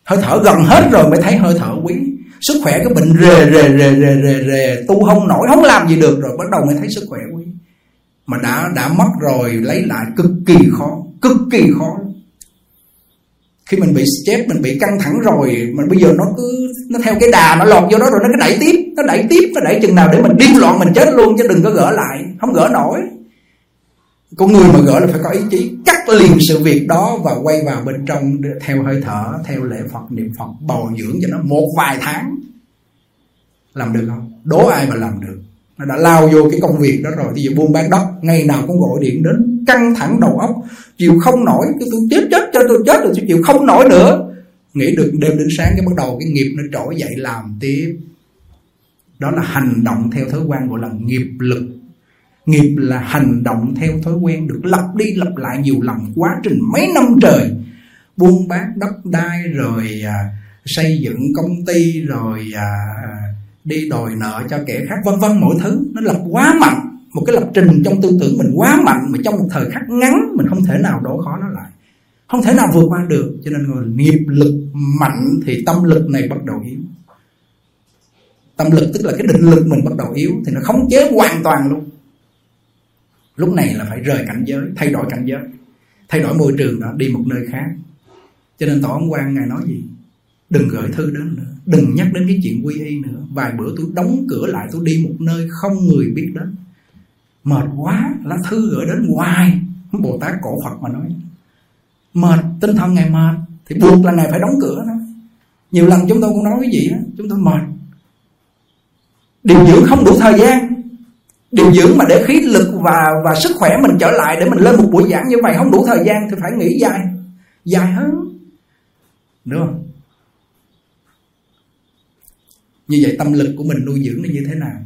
Hơi thở gần hết rồi mới thấy hơi thở quý. Sức khỏe cái bệnh rề, tu không nổi, không làm gì được, rồi bắt đầu mới thấy sức khỏe quý. Mà đã mất rồi lấy lại cực kỳ khó. Khi mình bị stress, mình bị căng thẳng rồi, mình bây giờ nó theo cái đà, nó lọt vô đó rồi nó cứ đẩy tiếp, nó đẩy chừng nào để mình điên loạn mình chết luôn, chứ đừng có gỡ lại, không gỡ nổi. Con người mà gỡ là phải có ý chí cắt liền sự việc đó và quay vào bên trong theo hơi thở, theo lễ Phật, niệm Phật, bồi dưỡng cho nó một vài tháng. Làm được không? Đố ai mà làm được. Nó đã lao vô cái công việc đó rồi, thì giờ buôn bán đất, ngày nào cũng gọi điện đến, căng thẳng đầu óc, chịu không nổi, cái tôi chết cho tôi chết rồi, tôi chịu không nổi nữa. Nghĩ được đêm đến sáng cái bắt đầu cái nghiệp nó trỗi dậy làm tiếp. Đó là hành động theo thói quen gọi là nghiệp lực. Nghiệp là hành động theo thói quen được lặp đi lặp lại nhiều lần, quá trình mấy năm trời buôn bán đất đai rồi xây dựng công ty rồi đi đòi nợ cho kẻ khác vân vân, mọi thứ nó lập quá mạnh, một cái lập trình trong tư tưởng mình quá mạnh, mà trong một thời khắc ngắn mình không thể nào đổ khó nó lại, không thể nào vượt qua được. Cho nên người nghiệp lực mạnh thì tâm lực này bắt đầu yếu. Tâm lực tức là cái định lực mình bắt đầu yếu thì nó khống chế hoàn toàn luôn. Lúc này là phải rời cảnh giới, thay đổi cảnh giới, thay đổi môi trường đó, đi một nơi khác. Cho nên Tổ Ấn Quang Ngài nói gì? Đừng gửi thư đến nữa, đừng nhắc đến cái chuyện quy y nữa. Vài bữa tôi đóng cửa lại, tôi đi một nơi không người biết đến. Mệt quá, lá thư gửi đến hoài. Bồ Tát cổ Phật mà nói mệt, tinh thần Ngài mệt thì buộc là Ngài phải đóng cửa đó. Nhiều lần chúng tôi cũng nói cái gì đó, chúng tôi mệt, điều dưỡng không đủ thời gian. Điều dưỡng mà để khí lực và sức khỏe mình trở lại để mình lên một buổi giảng như vậy không đủ thời gian thì phải nghỉ dài hơn, đúng không? Như vậy tâm lực của mình nuôi dưỡng nó như thế nào?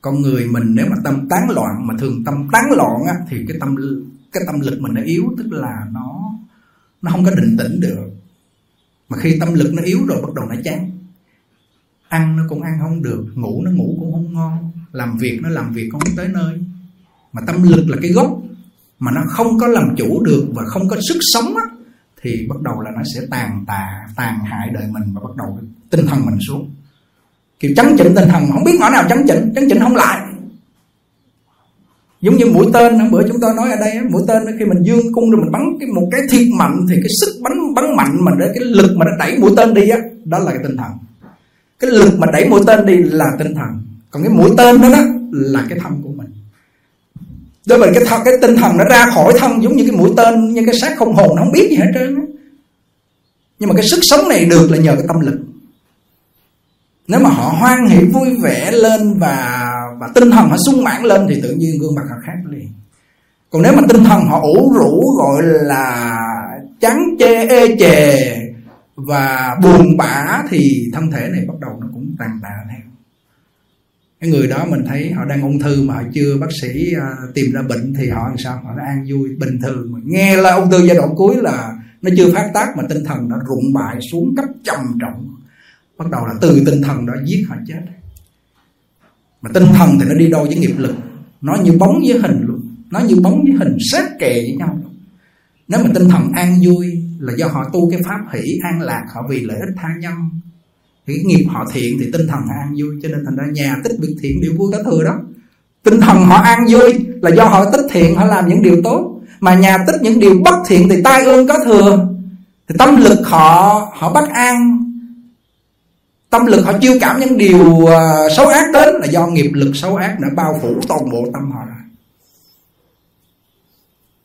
Con người mình nếu mà tâm tán loạn, mà thường tâm tán loạn á, thì cái tâm lực mình nó yếu, tức là nó không có định tĩnh được. Mà khi tâm lực nó yếu rồi bắt đầu nó chán, ăn nó cũng ăn không được, ngủ nó ngủ cũng không ngon, làm việc nó làm việc không tới nơi. Mà tâm lực là cái gốc mà nó không có làm chủ được và không có sức sống á, thì bắt đầu là nó sẽ tàn hại đời mình, và bắt đầu tinh thần mình xuống. Kiểu chấn chỉnh tinh thần mà không biết ngõ nào chấn chỉnh không lại. Giống như mũi tên, hôm bữa chúng tôi nói ở đây, mũi tên khi mình dương cung rồi mình bắn một cái thiệt mạnh, thì cái sức bắn mạnh mà để cái lực mà nó đẩy mũi tên đi á, đó là cái tinh thần. Cái lực mà đẩy mũi tên đi là tinh thần, còn cái mũi tên đó là cái thân của mình. Đối với cái tinh thần nó ra khỏi thân, giống như cái mũi tên, như cái xác không hồn, nó không biết gì hết trơn á. Nhưng mà cái sức sống này được là nhờ cái tâm lực. Nếu mà họ hoan hỉ vui vẻ lên và tinh thần họ sung mãn lên thì tự nhiên gương mặt họ khác liền. Còn nếu mà tinh thần họ ủ rũ, gọi là chán chê ê chề và buồn bã, thì thân thể này bắt đầu nó cũng tàn tạ theo. Cái người đó mình thấy họ đang ung thư mà họ chưa bác sĩ tìm ra bệnh thì họ làm sao? Họ an vui bình thường, mà nghe là ung thư giai đoạn cuối là nó chưa phát tác mà tinh thần nó rụng bại xuống cấp trầm trọng. Bắt đầu là từ tinh thần đó giết họ chết. Mà tinh thần thì nó đi đôi với nghiệp lực, nó như bóng với hình luôn, nó như bóng với hình, sát kề với nhau. Nếu mà tinh thần an vui là do họ tu cái pháp hỷ an lạc, họ vì lợi ích tha nhân. Cái nghiệp họ thiện thì tinh thần họ an vui, cho nên thành ra nhà tích việc thiện điều vui có thừa đó. Tinh thần họ an vui là do họ tích thiện, họ làm những điều tốt. Mà nhà tích những điều bất thiện thì tai ương có thừa, thì tâm lực họ bất an, tâm lực họ chiêu cảm những điều xấu ác đến là do nghiệp lực xấu ác đã bao phủ toàn bộ tâm họ rồi.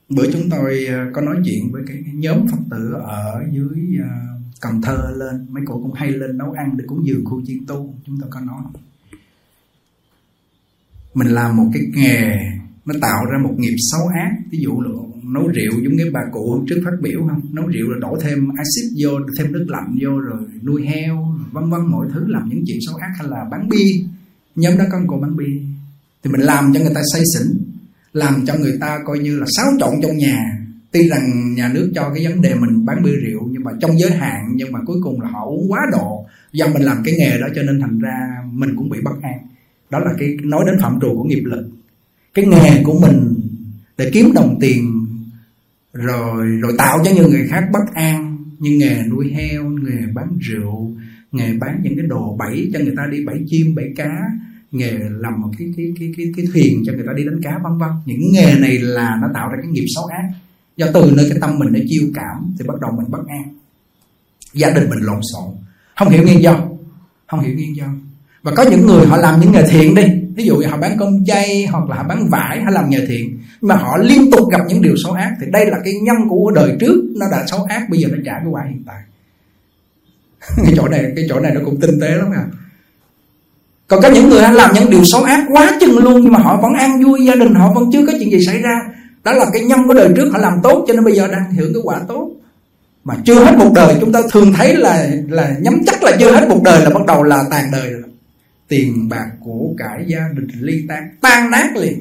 Bữa chúng tôi có nói chuyện với cái nhóm Phật tử ở dưới Cần Thơ lên, mấy cô cũng hay lên nấu ăn để cúng dường khu chiên tu. Chúng tôi có nói mình làm một cái nghề nó tạo ra một nghiệp xấu ác. Ví dụ là nấu rượu, giống cái bà cụ hôm trước phát biểu không, nấu rượu là đổ thêm axit vô, thêm nước lạnh vô, rồi nuôi heo vân vân, mọi thứ làm những chuyện xấu ác. Hay là bán bia, nhóm đó con cô bán bia thì mình làm cho người ta say xỉn, làm cho người ta coi như là xáo trộn trong nhà. Tuy rằng nhà nước cho cái vấn đề mình bán bia rượu nhưng mà trong giới hạn, nhưng mà cuối cùng là họ uống quá độ. Do mình làm cái nghề đó cho nên thành ra mình cũng bị bất an. Đó là cái nói đến phạm trù của nghiệp lực. Cái nghề của mình để kiếm đồng tiền rồi tạo cho những người khác bất an, như nghề nuôi heo, nghề bán rượu, nghề bán những cái đồ bẫy cho người ta đi bẫy chim, bẫy cá, nghề làm một cái thuyền cho người ta đi đánh cá vân vân. Những nghề này là nó tạo ra cái nghiệp xấu ác. Do từ nơi cái tâm mình nó chiêu cảm thì bắt đầu mình bất an, gia đình mình lộn xộn, không hiểu nguyên do. Và có những người họ làm những nghề thiện đi, ví dụ họ bán cơm chay hoặc là họ bán vải, họ làm nghề thiện, nhưng mà họ liên tục gặp những điều xấu ác thì đây là cái nhân của đời trước nó đã xấu ác, bây giờ nó trả cái quả hiện tại. Cái chỗ này nó cũng tinh tế lắm à. Còn có những người họ làm những điều xấu ác quá chừng luôn nhưng mà họ vẫn an vui, gia đình họ vẫn chưa có chuyện gì xảy ra. Đó là cái nhân của đời trước họ làm tốt cho nên bây giờ đang hưởng cái quả tốt. Mà chưa hết một đời, chúng ta thường thấy là nhắm chắc là chưa hết một đời là bắt đầu là tàn đời rồi. Tiền bạc của cải, gia đình ly tan, tan nát liền.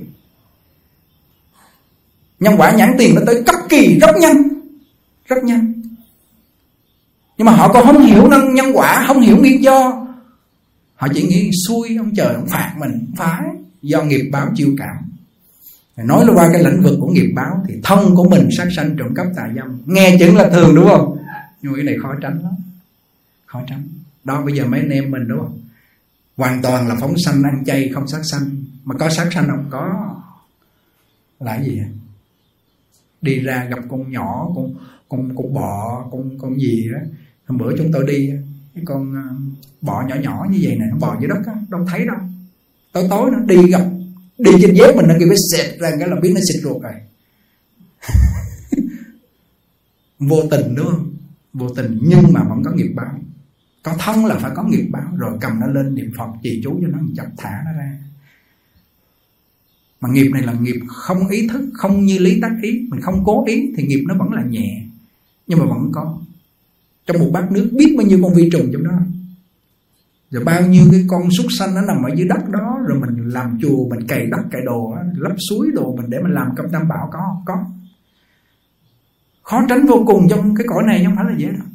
Nhân quả nhãn tiền nó tới cấp kỳ rất nhanh. Nhưng mà họ còn không hiểu nhân quả, không hiểu nguyên do. Họ chỉ nghĩ xui, ông trời ông phạt mình, phải do nghiệp báo chiêu cảm. Nói qua cái lĩnh vực của nghiệp báo thì thân của mình sát sanh, trộm cắp, tà dâm, nghe chừng là thường đúng không? Nhưng mà cái này khó tránh lắm. Đó, bây giờ mấy anh em mình đúng không? Hoàn toàn là phóng sanh, ăn chay, không sát sanh. Mà có sát sanh không? Có. Là cái gì vậy? Đi ra gặp con nhỏ, con bọ, con gì đó. Hôm bữa chúng tôi đi, cái con bọ nhỏ như vậy này, nó bò dưới đất á, đâu thấy đâu. Tối nó đi gặp, đi trên dép mình nó kêu cái xịt ra cái là biết nó xịt ruột rồi. Vô tình đúng không? Vô tình nhưng mà vẫn có nghiệp báo. Có thân là phải có nghiệp báo. Rồi cầm nó lên niệm Phật trì chú cho nó chập, thả nó ra. Mà nghiệp này là nghiệp không ý thức, không như lý tác ý, mình không cố ý thì nghiệp nó vẫn là nhẹ, nhưng mà vẫn có. Trong một bát nước biết bao nhiêu con vi trùng trong đó, rồi bao nhiêu cái con súc sanh nó nằm ở dưới đất đó. Rồi mình làm chùa, mình cày đất cày đồ, lấp suối đồ mình để mình làm công tam bảo. Có khó tránh vô cùng trong cái cõi này, không phải là dễ đâu.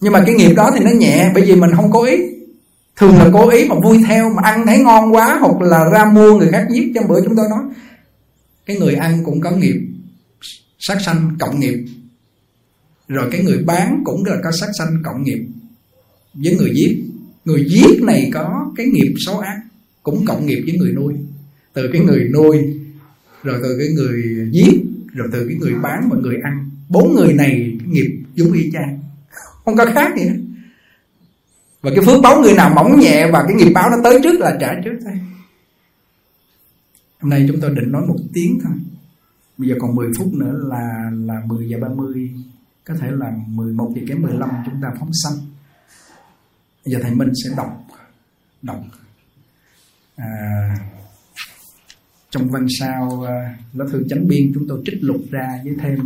Nhưng mà cái nghiệp đó thì nó nhẹ, bởi vì mình không cố ý. Thường là cố ý mà vui theo, mà ăn thấy ngon quá, hoặc là ra mua người khác giết. Trong bữa chúng tôi nói cái người ăn cũng có nghiệp sát sanh cộng nghiệp, rồi cái người bán cũng là có sát sanh cộng nghiệp với người giết. Người giết này có cái nghiệp xấu ác cũng cộng nghiệp với người nuôi. Từ cái người nuôi, rồi từ cái người giết, rồi từ cái người bán và người ăn, 4 người này nghiệp giống y chang, không có khác gì. Và cái phước báo người nào mỏng nhẹ và cái nghiệp báo nó tới trước là trả trước thôi. Hôm nay chúng tôi định nói 1 tiếng thôi. Bây giờ còn 10 phút nữa là 10:30, có thể là 11:15 chúng ta phóng sanh. Bây giờ thầy Minh sẽ đọc trong văn sao lá thư chánh biên chúng tôi trích lục ra với thêm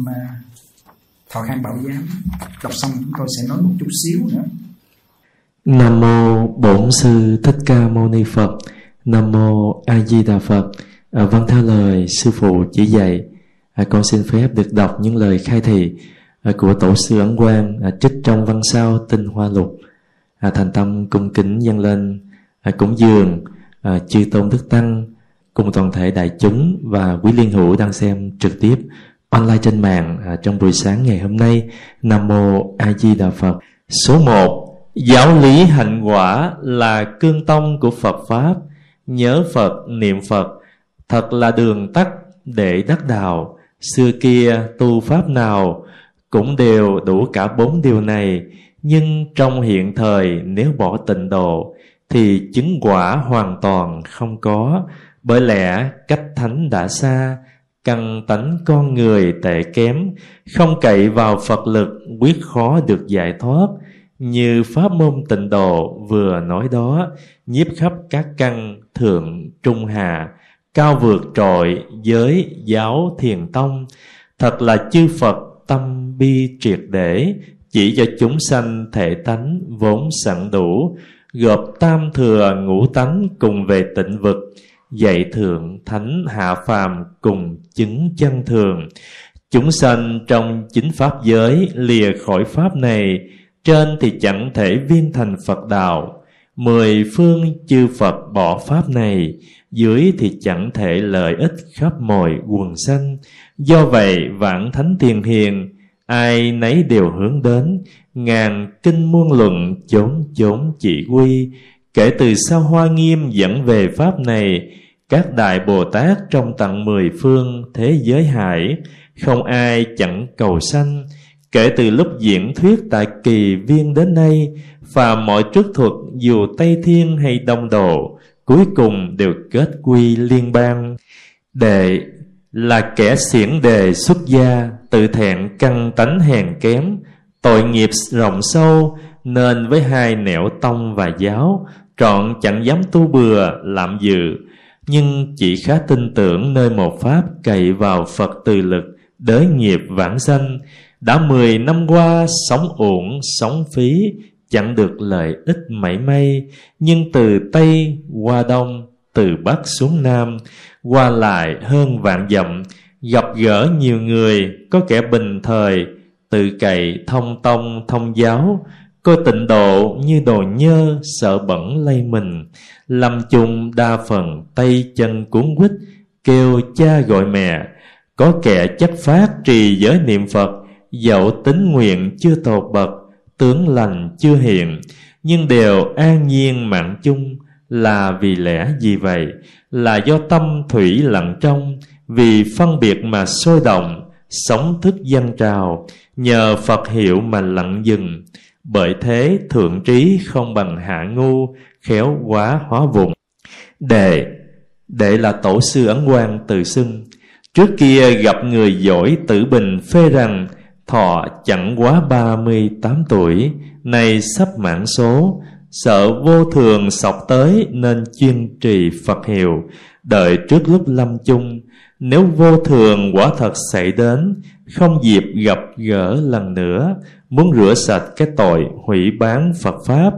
Thọ Khang Bảo Giám. Đọc xong chúng tôi sẽ nói một chút xíu nữa. Nam mô Bổn Sư Thích Ca Mâu Ni Phật. Nam mô A Di Đà Phật. Vâng theo lời sư phụ chỉ dạy, con xin phép được đọc những lời khai thị của tổ sư Ấn Quang trích trong văn sao Tinh Hoa Lục. Thành tâm cung kính dâng lên cúng dường chư tôn đức tăng cùng toàn thể đại chúng và quý liên hữu đang xem trực tiếp online trên mạng trong buổi sáng ngày hôm nay. Nam Mô A Di Đà Phật. Số 1. Giáo lý hạnh quả là cương tông của Phật Pháp. Nhớ Phật, niệm Phật, thật là đường tắt để đắc đạo. Xưa kia tu Pháp nào cũng đều đủ cả 4 điều này. Nhưng trong hiện thời nếu bỏ tịnh độ thì chứng quả hoàn toàn không có. Bởi lẽ cách thánh đã xa, căn tánh con người tệ kém, không cậy vào Phật lực quyết khó được giải thoát. Như pháp môn tịnh độ vừa nói đó, nhiếp khắp các căn thượng trung hạ, cao vượt trội giới giáo thiền tông. Thật là chư Phật tâm bi triệt để, chỉ cho chúng sanh thể tánh vốn sẵn đủ, gộp tam thừa ngũ tánh cùng về tịnh vực, dạy thượng thánh hạ phàm cùng chứng chân thường. Chúng sanh trong chính pháp giới lìa khỏi pháp này, trên thì chẳng thể viên thành Phật đạo. 10 phương chư Phật bỏ pháp này, dưới thì chẳng thể lợi ích khắp mọi quần sanh. Do vậy vãng thánh tiền hiền, ai nấy đều hướng đến, ngàn kinh muôn luận chốn chốn chỉ quy. Kể từ sau Hoa Nghiêm dẫn về pháp này, các đại Bồ Tát trong tận 10 phương thế giới hải, không ai chẳng cầu sanh. Kể từ lúc diễn thuyết tại Kỳ Viên đến nay, phàm mọi trước thuật dù Tây Thiên hay Đông Độ, cuối cùng đều kết quy liên bang. Đệ là kẻ xiển đề xuất gia, tự thẹn căn tánh hèn kém, tội nghiệp rộng sâu, nên với hai nẻo tông và giáo, trọn chẳng dám tu bừa, lạm dự, nhưng chỉ khá tin tưởng nơi một pháp, cậy vào Phật từ lực, đới nghiệp vãng sanh. Đã 10 năm qua sống uổng, sống phí, chẳng được lợi ích mảy may. Nhưng từ Tây qua Đông, từ Bắc xuống Nam, qua lại hơn vạn dặm, gặp gỡ nhiều người, có kẻ bình thời, tự cậy thông tông thông giáo, coi tịnh độ như đồ nhơ, sợ bẩn lây mình, làm chung đa phần tay chân cuốn quýt, kêu cha gọi mẹ. Có kẻ chất phát trì giới niệm Phật, dẫu tín nguyện chưa tột bậc, tướng lành chưa hiện, nhưng đều an nhiên mạng chung. Là vì lẽ gì vậy? Là do tâm thủy lặng trong, vì phân biệt mà sôi động, sóng thức dâng trào, nhờ Phật hiệu mà lặng dừng. Bởi thế thượng trí không bằng hạ ngu, khéo quá hóa vụng. Đệ là tổ sư Ấn Quang tự xưng. Trước kia gặp người giỏi tử bình phê rằng thọ chẳng quá 38 tuổi, nay sắp mãn số, sợ vô thường sọc tới nên chuyên trì Phật hiệu, đợi trước lúc lâm chung. Nếu vô thường quả thật xảy đến, không dịp gặp gỡ lần nữa, muốn rửa sạch cái tội hủy bán Phật Pháp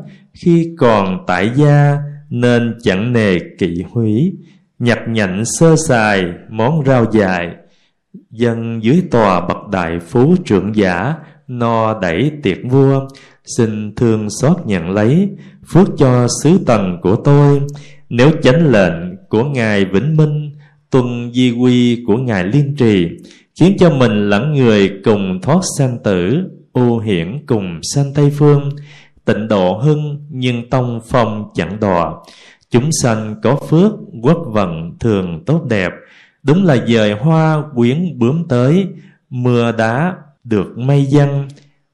khi còn tại gia, nên chẳng nề kỵ hủy, nhặt nhạnh sơ sài món rau dài. Dân dưới tòa bậc đại phú trưởng giả, no đẩy tiệc vua, xin thương xót nhận lấy phước cho xứ tần của tôi. Nếu chánh lệnh của Ngài Vĩnh Minh, tuân di quy của Ngài Liên Trì, khiến cho mình lẫn người cùng thoát sanh tử, ưu hiển cùng sanh Tây Phương. Tịnh độ hưng nhưng tông phong chẳng đọa, chúng sanh có phước quốc vận thường tốt đẹp. Đúng là dời hoa quyến bướm tới, mưa đá được mây giăng.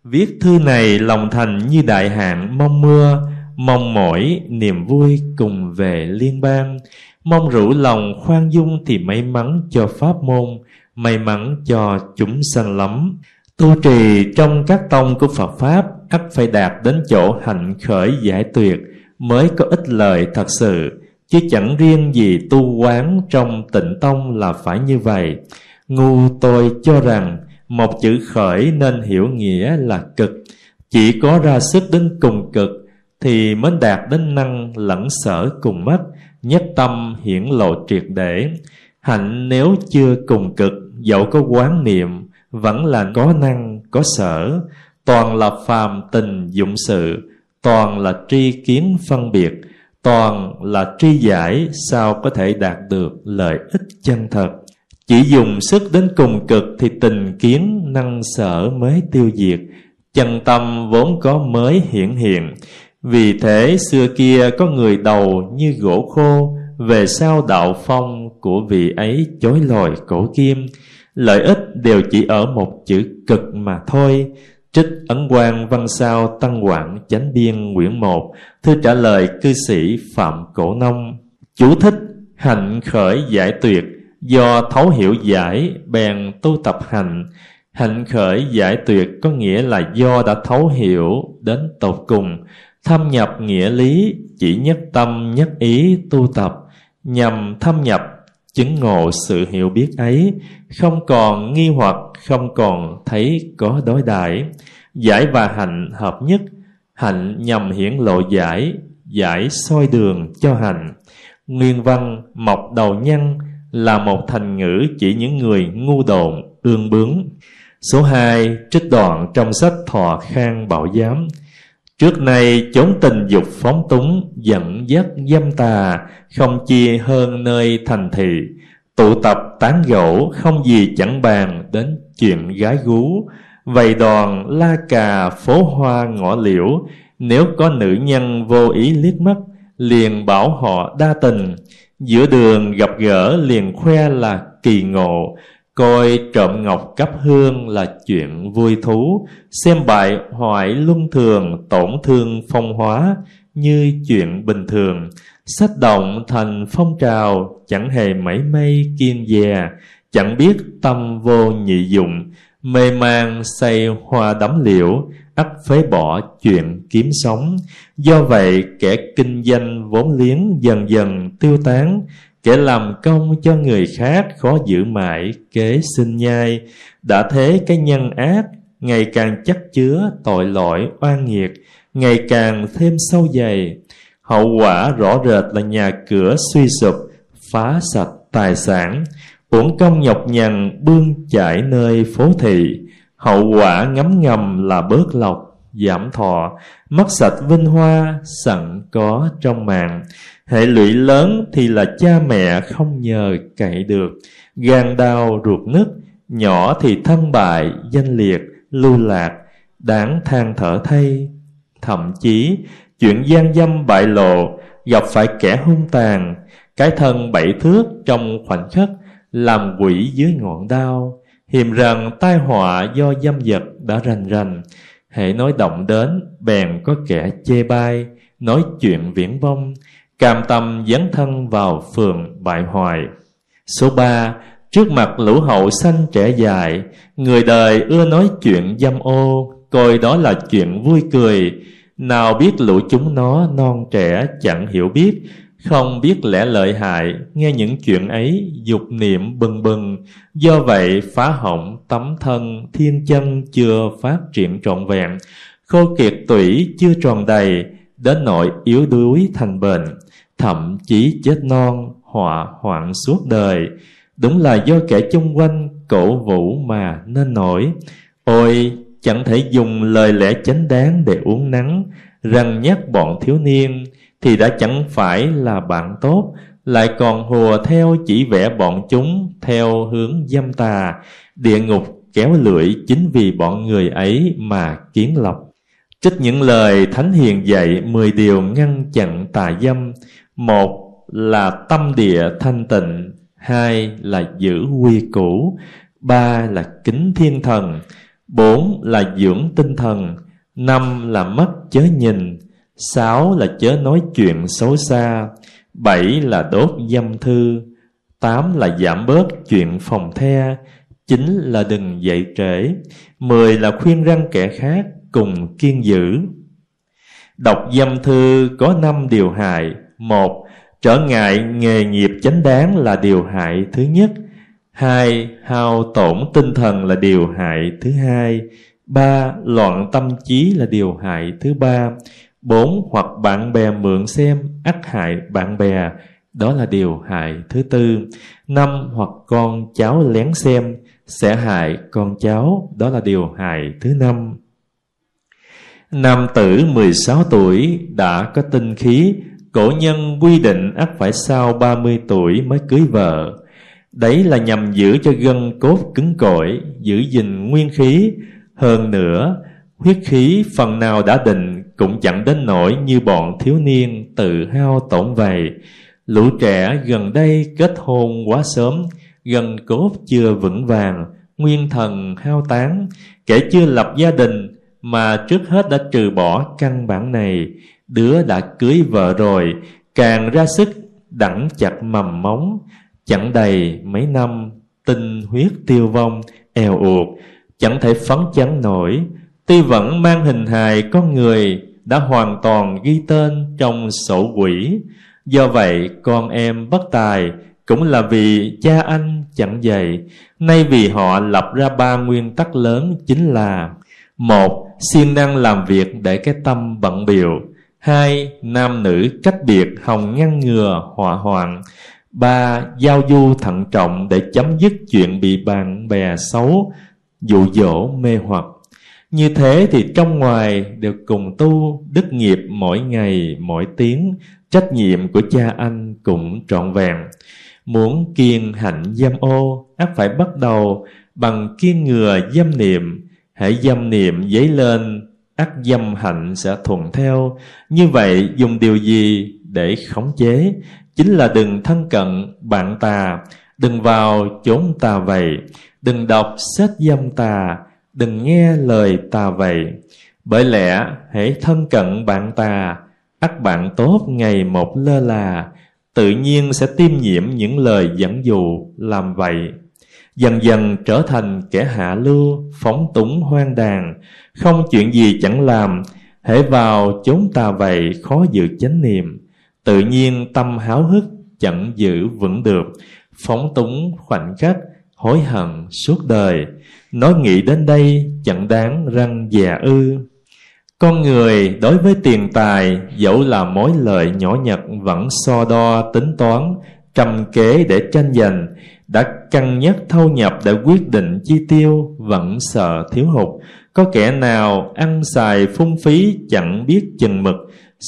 Viết thư này lòng thành như đại hạn mong mưa, mong mỏi niềm vui cùng về liên bang. Mong rủ lòng khoan dung thì may mắn cho pháp môn, may mắn cho chúng sanh lắm. Tu trì trong các tông của Phật Pháp, ắt phải đạt đến chỗ hạnh khởi giải tuyệt, mới có ích lợi thật sự, chứ chẳng riêng gì tu quán trong tịnh tông là phải như vậy. Ngu tôi cho rằng một chữ khởi nên hiểu nghĩa là cực, chỉ có ra sức đến cùng cực thì mới đạt đến năng lẫn sở cùng mất, nhất tâm hiển lộ triệt để. Hạnh nếu chưa cùng cực, dẫu có quán niệm vẫn là có năng có sở, toàn là phàm tình dụng sự, toàn là tri kiến phân biệt, toàn là tri giải, sao có thể đạt được lợi ích chân thật. Chỉ dùng sức đến cùng cực thì tình kiến năng sở mới tiêu diệt, chân tâm vốn có mới hiển hiện. Vì thế xưa kia có người đầu như gỗ khô, về sau đạo phong của vị ấy chối lòi cổ kim. Lợi ích đều chỉ ở một chữ cực mà thôi. Trích Ấn Quang Văn Sao Tăng Quảng Chánh Biên Quyển 1, thư trả lời cư sĩ Phạm Cổ Nông. Chú thích: hạnh khởi giải tuyệt, do thấu hiểu giải bèn tu tập hạnh. Hạnh khởi giải tuyệt có nghĩa là do đã thấu hiểu đến tột cùng, thâm nhập nghĩa lý, chỉ nhất tâm nhất ý tu tập, nhằm thâm nhập chứng ngộ sự hiểu biết ấy, không còn nghi hoặc, không còn thấy có đối đãi. Giải và hạnh hợp nhất, hạnh nhằm hiển lộ giải, giải soi đường cho hạnh. Nguyên văn mọc đầu nhăn là một thành ngữ chỉ những người ngu độn, ương bướng. Số 2, trích đoạn trong sách Thọ Khang Bảo Giám. Trước nay chốn tình dục phóng túng, dẫn dắt dâm tà, không chia hơn nơi thành thị. Tụ tập tán gẫu, không gì chẳng bàn đến chuyện gái gú. Vầy đòn la cà phố hoa ngõ liễu, nếu có nữ nhân vô ý liếc mắt, liền bảo họ đa tình. Giữa đường gặp gỡ liền khoe là kỳ ngộ, coi trộm ngọc cắp hương là chuyện vui thú, xem bại hoại luân thường, tổn thương phong hóa như chuyện bình thường. Sách động thành phong trào, chẳng hề mảy may kiêng dè, chẳng biết tâm vô nhị dụng, mê man say hoa đắm liễu, ắt phế bỏ chuyện kiếm sống. Do vậy kẻ kinh doanh vốn liếng dần dần tiêu tán, kẻ làm công cho người khác khó giữ mãi kế sinh nhai. Đã thế cái nhân ác ngày càng chất chứa tội lỗi oan nghiệt, ngày càng thêm sâu dày. Hậu quả rõ rệt là nhà cửa suy sụp, phá sạch tài sản, uổng công nhọc nhằn bươn chải nơi phố thị. Hậu quả ngấm ngầm là bớt lộc, giảm thọ, mất sạch vinh hoa sẵn có trong mạng. Hệ lụy lớn thì là cha mẹ không nhờ cậy được, gan đau ruột nứt, nhỏ thì thân bại, danh liệt, lưu lạc, đáng than thở thay. Thậm chí, chuyện gian dâm bại lộ, gặp phải kẻ hung tàn, cái thân 7 thước trong khoảnh khắc, làm quỷ dưới ngọn đao. Hiềm rằng tai họa do dâm dật đã rành rành, hễ nói động đến, bèn có kẻ chê bai, nói chuyện viển vông, cam tâm dấn thân vào phường bại hoại. Số 3, trước mặt lũ hậu sanh trẻ dài, người đời ưa nói chuyện dâm ô, coi đó là chuyện vui cười. Nào biết lũ chúng nó non trẻ chẳng hiểu biết, không biết lẽ lợi hại, nghe những chuyện ấy dục niệm bừng bừng, do vậy phá hỏng tấm thân thiên chân chưa phát triển trọn vẹn, khô kiệt tủy chưa tròn đầy, đến nỗi yếu đuối thành bệnh, thậm chí chết non, họa hoạn suốt đời. Đúng là do kẻ chung quanh cổ vũ mà nên nổi. Ôi, chẳng thể dùng lời lẽ chánh đáng để uốn nắn, răng nhắc bọn thiếu niên thì đã chẳng phải là bạn tốt, lại còn hùa theo chỉ vẽ bọn chúng theo hướng dâm tà. Địa ngục kéo lưỡi chính vì bọn người ấy mà kiến lập. Trích những lời Thánh Hiền dạy 10 điều ngăn chặn tà dâm. 1 là tâm địa thanh tịnh, 2 là giữ quy củ, 3 là kính thiên thần, 4 là dưỡng tinh thần, 5 là mắt chớ nhìn, 6 là chớ nói chuyện xấu xa, 7 là đốt dâm thư, 8 là giảm bớt chuyện phòng the, 9 là đừng dậy trễ, 10 là khuyên răn kẻ khác cùng kiên giữ. Đọc dâm thư có 5 điều hại. 1. Trở ngại nghề nghiệp chánh đáng là điều hại thứ nhất. 2. Hao tổn tinh thần là điều hại thứ hai. 3. Loạn tâm trí là điều hại thứ ba. 4. Hoặc bạn bè mượn xem, ắt hại bạn bè, đó là điều hại thứ tư. 5. Hoặc con cháu lén xem, sẽ hại con cháu, đó là điều hại thứ năm. Nam tử 16 tuổi đã có tinh khí, cổ nhân quy định ắt phải sau 30 tuổi mới cưới vợ. Đấy là nhằm giữ cho gân cốt cứng cỏi, giữ gìn nguyên khí. Hơn nữa, huyết khí phần nào đã định cũng chẳng đến nỗi như bọn thiếu niên tự hao tổn vậy. Lũ trẻ gần đây kết hôn quá sớm, gân cốt chưa vững vàng, nguyên thần hao tán, kẻ chưa lập gia đình mà trước hết đã trừ bỏ căn bản này. Đứa đã cưới vợ rồi, càng ra sức đẵng chặt mầm móng, chẳng đầy mấy năm tinh huyết tiêu vong èo uột, chẳng thể phấn chấn nổi. Tuy vẫn mang hình hài con người đã hoàn toàn ghi tên trong sổ quỷ. Do vậy con em bất tài cũng là vì cha anh chẳng dạy. Nay vì họ lập ra ba nguyên tắc lớn, chính là: một, siêng năng làm việc để cái tâm bận bịu; hai, nam nữ cách biệt hòng ngăn ngừa họa hoạn; ba, giao du thận trọng để chấm dứt chuyện bị bạn bè xấu dụ dỗ mê hoặc. Như thế thì trong ngoài đều cùng tu đức nghiệp mỗi ngày mỗi tiếng, trách nhiệm của cha anh cũng trọn vẹn. Muốn kiêng hạnh dâm ô, ắt phải bắt đầu bằng kiêng ngừa dâm niệm. Hễ dâm niệm dấy lên, ắt dâm hạnh sẽ thuận theo. Như vậy dùng điều gì để khống chế? Chính là đừng thân cận bạn tà, đừng vào chốn tà vậy, đừng đọc sách dâm tà, đừng nghe lời tà vậy. Bởi lẽ hãy thân cận bạn tà, ắt bạn tốt ngày một lơ là, tự nhiên sẽ tiêm nhiễm những lời dẫn dụ làm vậy, dần dần trở thành kẻ hạ lưu, phóng túng hoang đàn, không chuyện gì chẳng làm. Hễ vào chốn tà vậy, khó giữ chánh niệm, tự nhiên tâm háo hức chẳng giữ vững được, phóng túng khoảnh khắc, hối hận suốt đời. Nói nghĩ đến đây chẳng đáng răng già ư? Con người đối với tiền tài, dẫu là mối lợi nhỏ nhặt, vẫn so đo tính toán, trăm kế để tranh giành, đã cân nhắc thâu nhập để quyết định chi tiêu, vẫn sợ thiếu hụt. Có kẻ nào ăn xài phung phí chẳng biết chừng mực,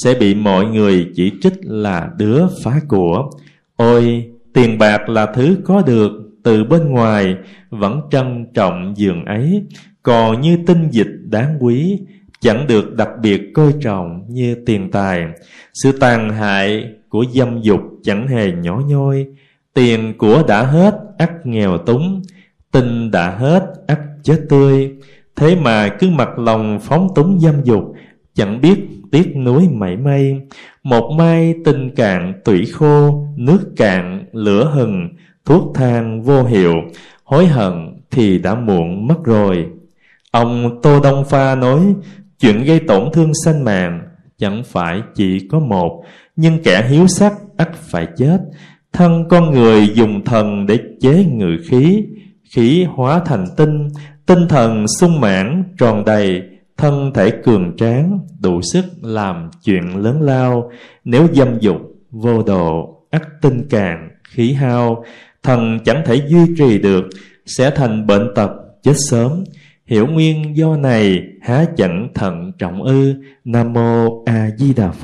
sẽ bị mọi người chỉ trích là đứa phá của. Ôi, tiền bạc là thứ có được từ bên ngoài, vẫn trân trọng giường ấy, còn như tinh dịch đáng quý, chẳng được đặc biệt coi trọng như tiền tài. Sự tàn hại của dâm dục chẳng hề nhỏ nhoi. Tiền của đã hết ắt nghèo túng, tinh đã hết ắt chết tươi. Thế mà cứ mặc lòng phóng túng dâm dục, chẳng biết tiếc nuối mảy may. Một mai tinh cạn tủy khô, nước cạn lửa hừng, thuốc thang vô hiệu, hối hận thì đã muộn mất rồi. Ông Tô Đông Pha nói, chuyện gây tổn thương sanh mạng chẳng phải chỉ có một, nhưng kẻ hiếu sắc ắt phải chết. Thân con người dùng thần để chế ngự khí, khí hóa thành tinh, tinh thần sung mãn tròn đầy, thân thể cường tráng, đủ sức làm chuyện lớn lao. Nếu dâm dục vô độ, ắt tinh cạn, khí hao, thần chẳng thể duy trì được, sẽ thành bệnh tật, chết sớm. Hiểu nguyên do này, há chẳng thận trọng ư? Nam Mô A Di Đà Phật.